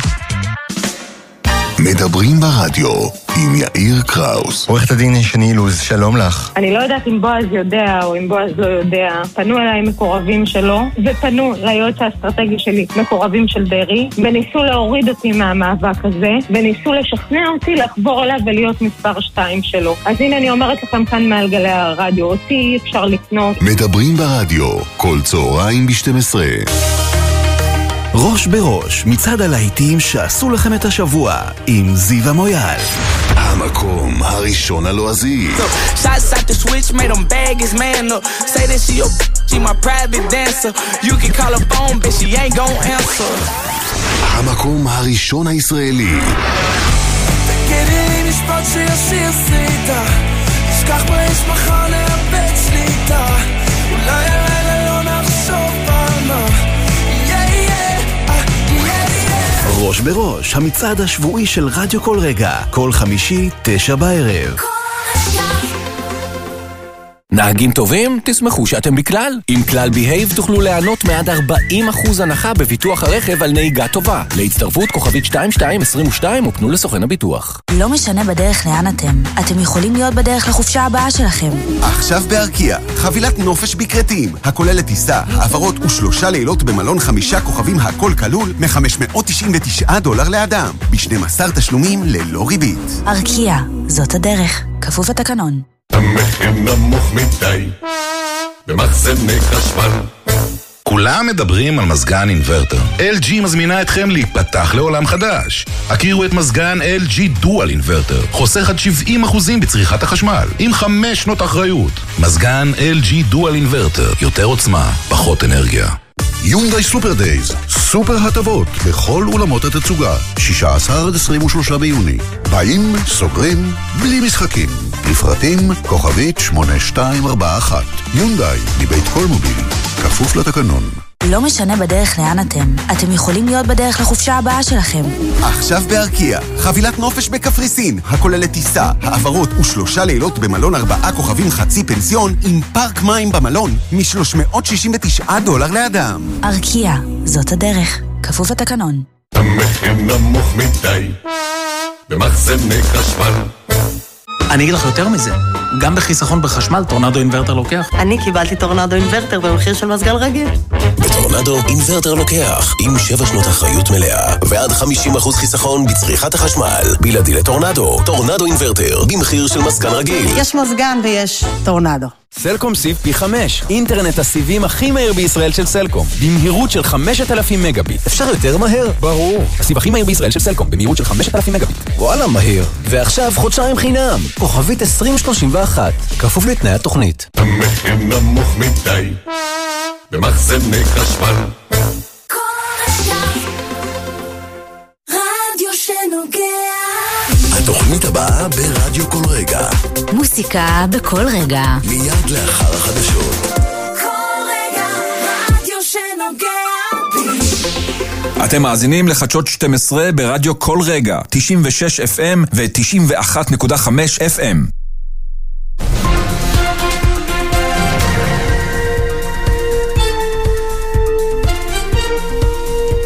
מדברים ברדיו עם יאיר קראוס. עורכת הדין שני אילוז, שלום לך. אני לא יודעת אם בועז יודע או אם בועז לא יודע. פנו אליי מקורבים שלו ופנו ליועץ האסטרטגי שלי, מקורבים של דרי, וניסו להוריד אותי מהמאבק הזה וניסו לשכנע אותי לחבור אליו ולהיות מספר שתיים שלו. אז הנה אני אומרת לכם כאן מעל גלי הרדיו, אותי אפשר לקנות. מדברים ברדיו, כל צהריים ב-שתים עשרה. ראש בראש, מצד הלהיטים שעשו לכם את השבוע עם זיו המויאל. המקום הראשון הלועזי. Shots out the switch made them bag his man up. Say that she your she my private dancer. You can call her phone but she ain't gon' answer. המקום הראשון הישראלי. תגידי משפט שישיר סליטה. תשכח מה יש מחר לאבד שליטה. אולי הלילה לא נחשוב פעמה. ראש בראש, המצעד השבועי של רדיו כל רגע, כל חמישי, תשע בערב. נהגים טובים? תשמחו שאתם בכלל. עם כלל בהייב תוכלו לענות מעד ארבעים אחוז הנחה בביטוח הרכב על נהיגה טובה. להצטרפות כוכבית שתיים שתיים עשרים ושתיים ופנו לסוכן הביטוח. לא משנה בדרך לאן אתם, אתם יכולים להיות בדרך לחופשה הבאה שלכם. עכשיו בארקיע, חבילת נופש בקרתיים, הכוללת טיסה, העברות ושלושה לילות במלון חמישה כוכבים הכל כלול, מ-חמש מאות תשעים ותשע דולר לאדם, ב-שנים עשר תשלומים ללא ריבית. ארקיע, זאת הדרך. כפוף התקנון. המחיר נמוך מדי במחסני חשמל. כולם מדברים על מזגן אינברטר. אל ג'י מזמינה אתכם להיפתח לעולם חדש. הכירו את מזגן אל ג'י דואל אינברטר, חוסך עד שבעים אחוז בצריכת החשמל, עם חמש שנות אחריות. מזגן אל ג'י דואל אינברטר, יותר עוצמה, פחות אנרגיה. יונדאי סופר דייז, סופר הטבות בכל אולמות התצוגה, שישה עשר עד עשרים ושלושה ביוני. באים, סוגרים, בלי משחקים. לפרטים כוכבית שמונה שתיים ארבע אחת. יונדאי, מבית כל מוביל, כפוף לתקנון. לא משנה בדרך לאן אתם, אתם יכולים להיות בדרך לחופשה הבאה שלכם. עכשיו בארקיע, חבילת נופש בקפריסין, הכוללת טיסה, העברות ושלושה לילות במלון ארבעה כוכבים חצי פנסיון עם פארק מים במלון, מ-שלוש מאות שישים ותשעה דולר לאדם. ארקיע, זאת הדרך. כפוף התקנון. המחיר נמוך מדי, במחסני חשמל. אני אגיד לך יותר מזה, גם בחיסכון בחשמל טורנדו אינברטר לוקח. אני קיבלתי טורנדו אינברטר במחיר של מזגן רגיל. בטורנדו אינברטר לוקח עם שבע שנות אחריות מלאה ועד חמישים אחוז חיסכון בצריכת החשמל. בלעדי לטורנדו, טורנדו אינברטר במחיר של מזגן רגיל. יש מזגן ויש טורנדו. סלקום סיב פי חמש, אינטרנט הסיבים הכי מהיר בישראל של סלקום, במהירות של חמשת אלפים מגביט. אפשר יותר מהר? ברור. הסיב הכי מהיר בישראל של סלקום, במהירות של חמשת אלפים מגביט. וואלה, מהיר. ועכשיו חודשיים חינם. כוכבית עשרים שלושים ואחת, כפוף לתנאי התוכנית. המחיר נמוך מדי, במחסני חשמל. כל השם, רדיו שנוגע. התוכנית הבאה ברדיו כל רגע. מוסיקה בכל רגע. מיד לאחר החדשות. כל רגע, רדיו שנוגע. אתם מאזינים לחדשות שתים עשרה ברדיו כל רגע, תשעים ושש אף אם ו-תשעים ואחת נקודה חמש אף אם.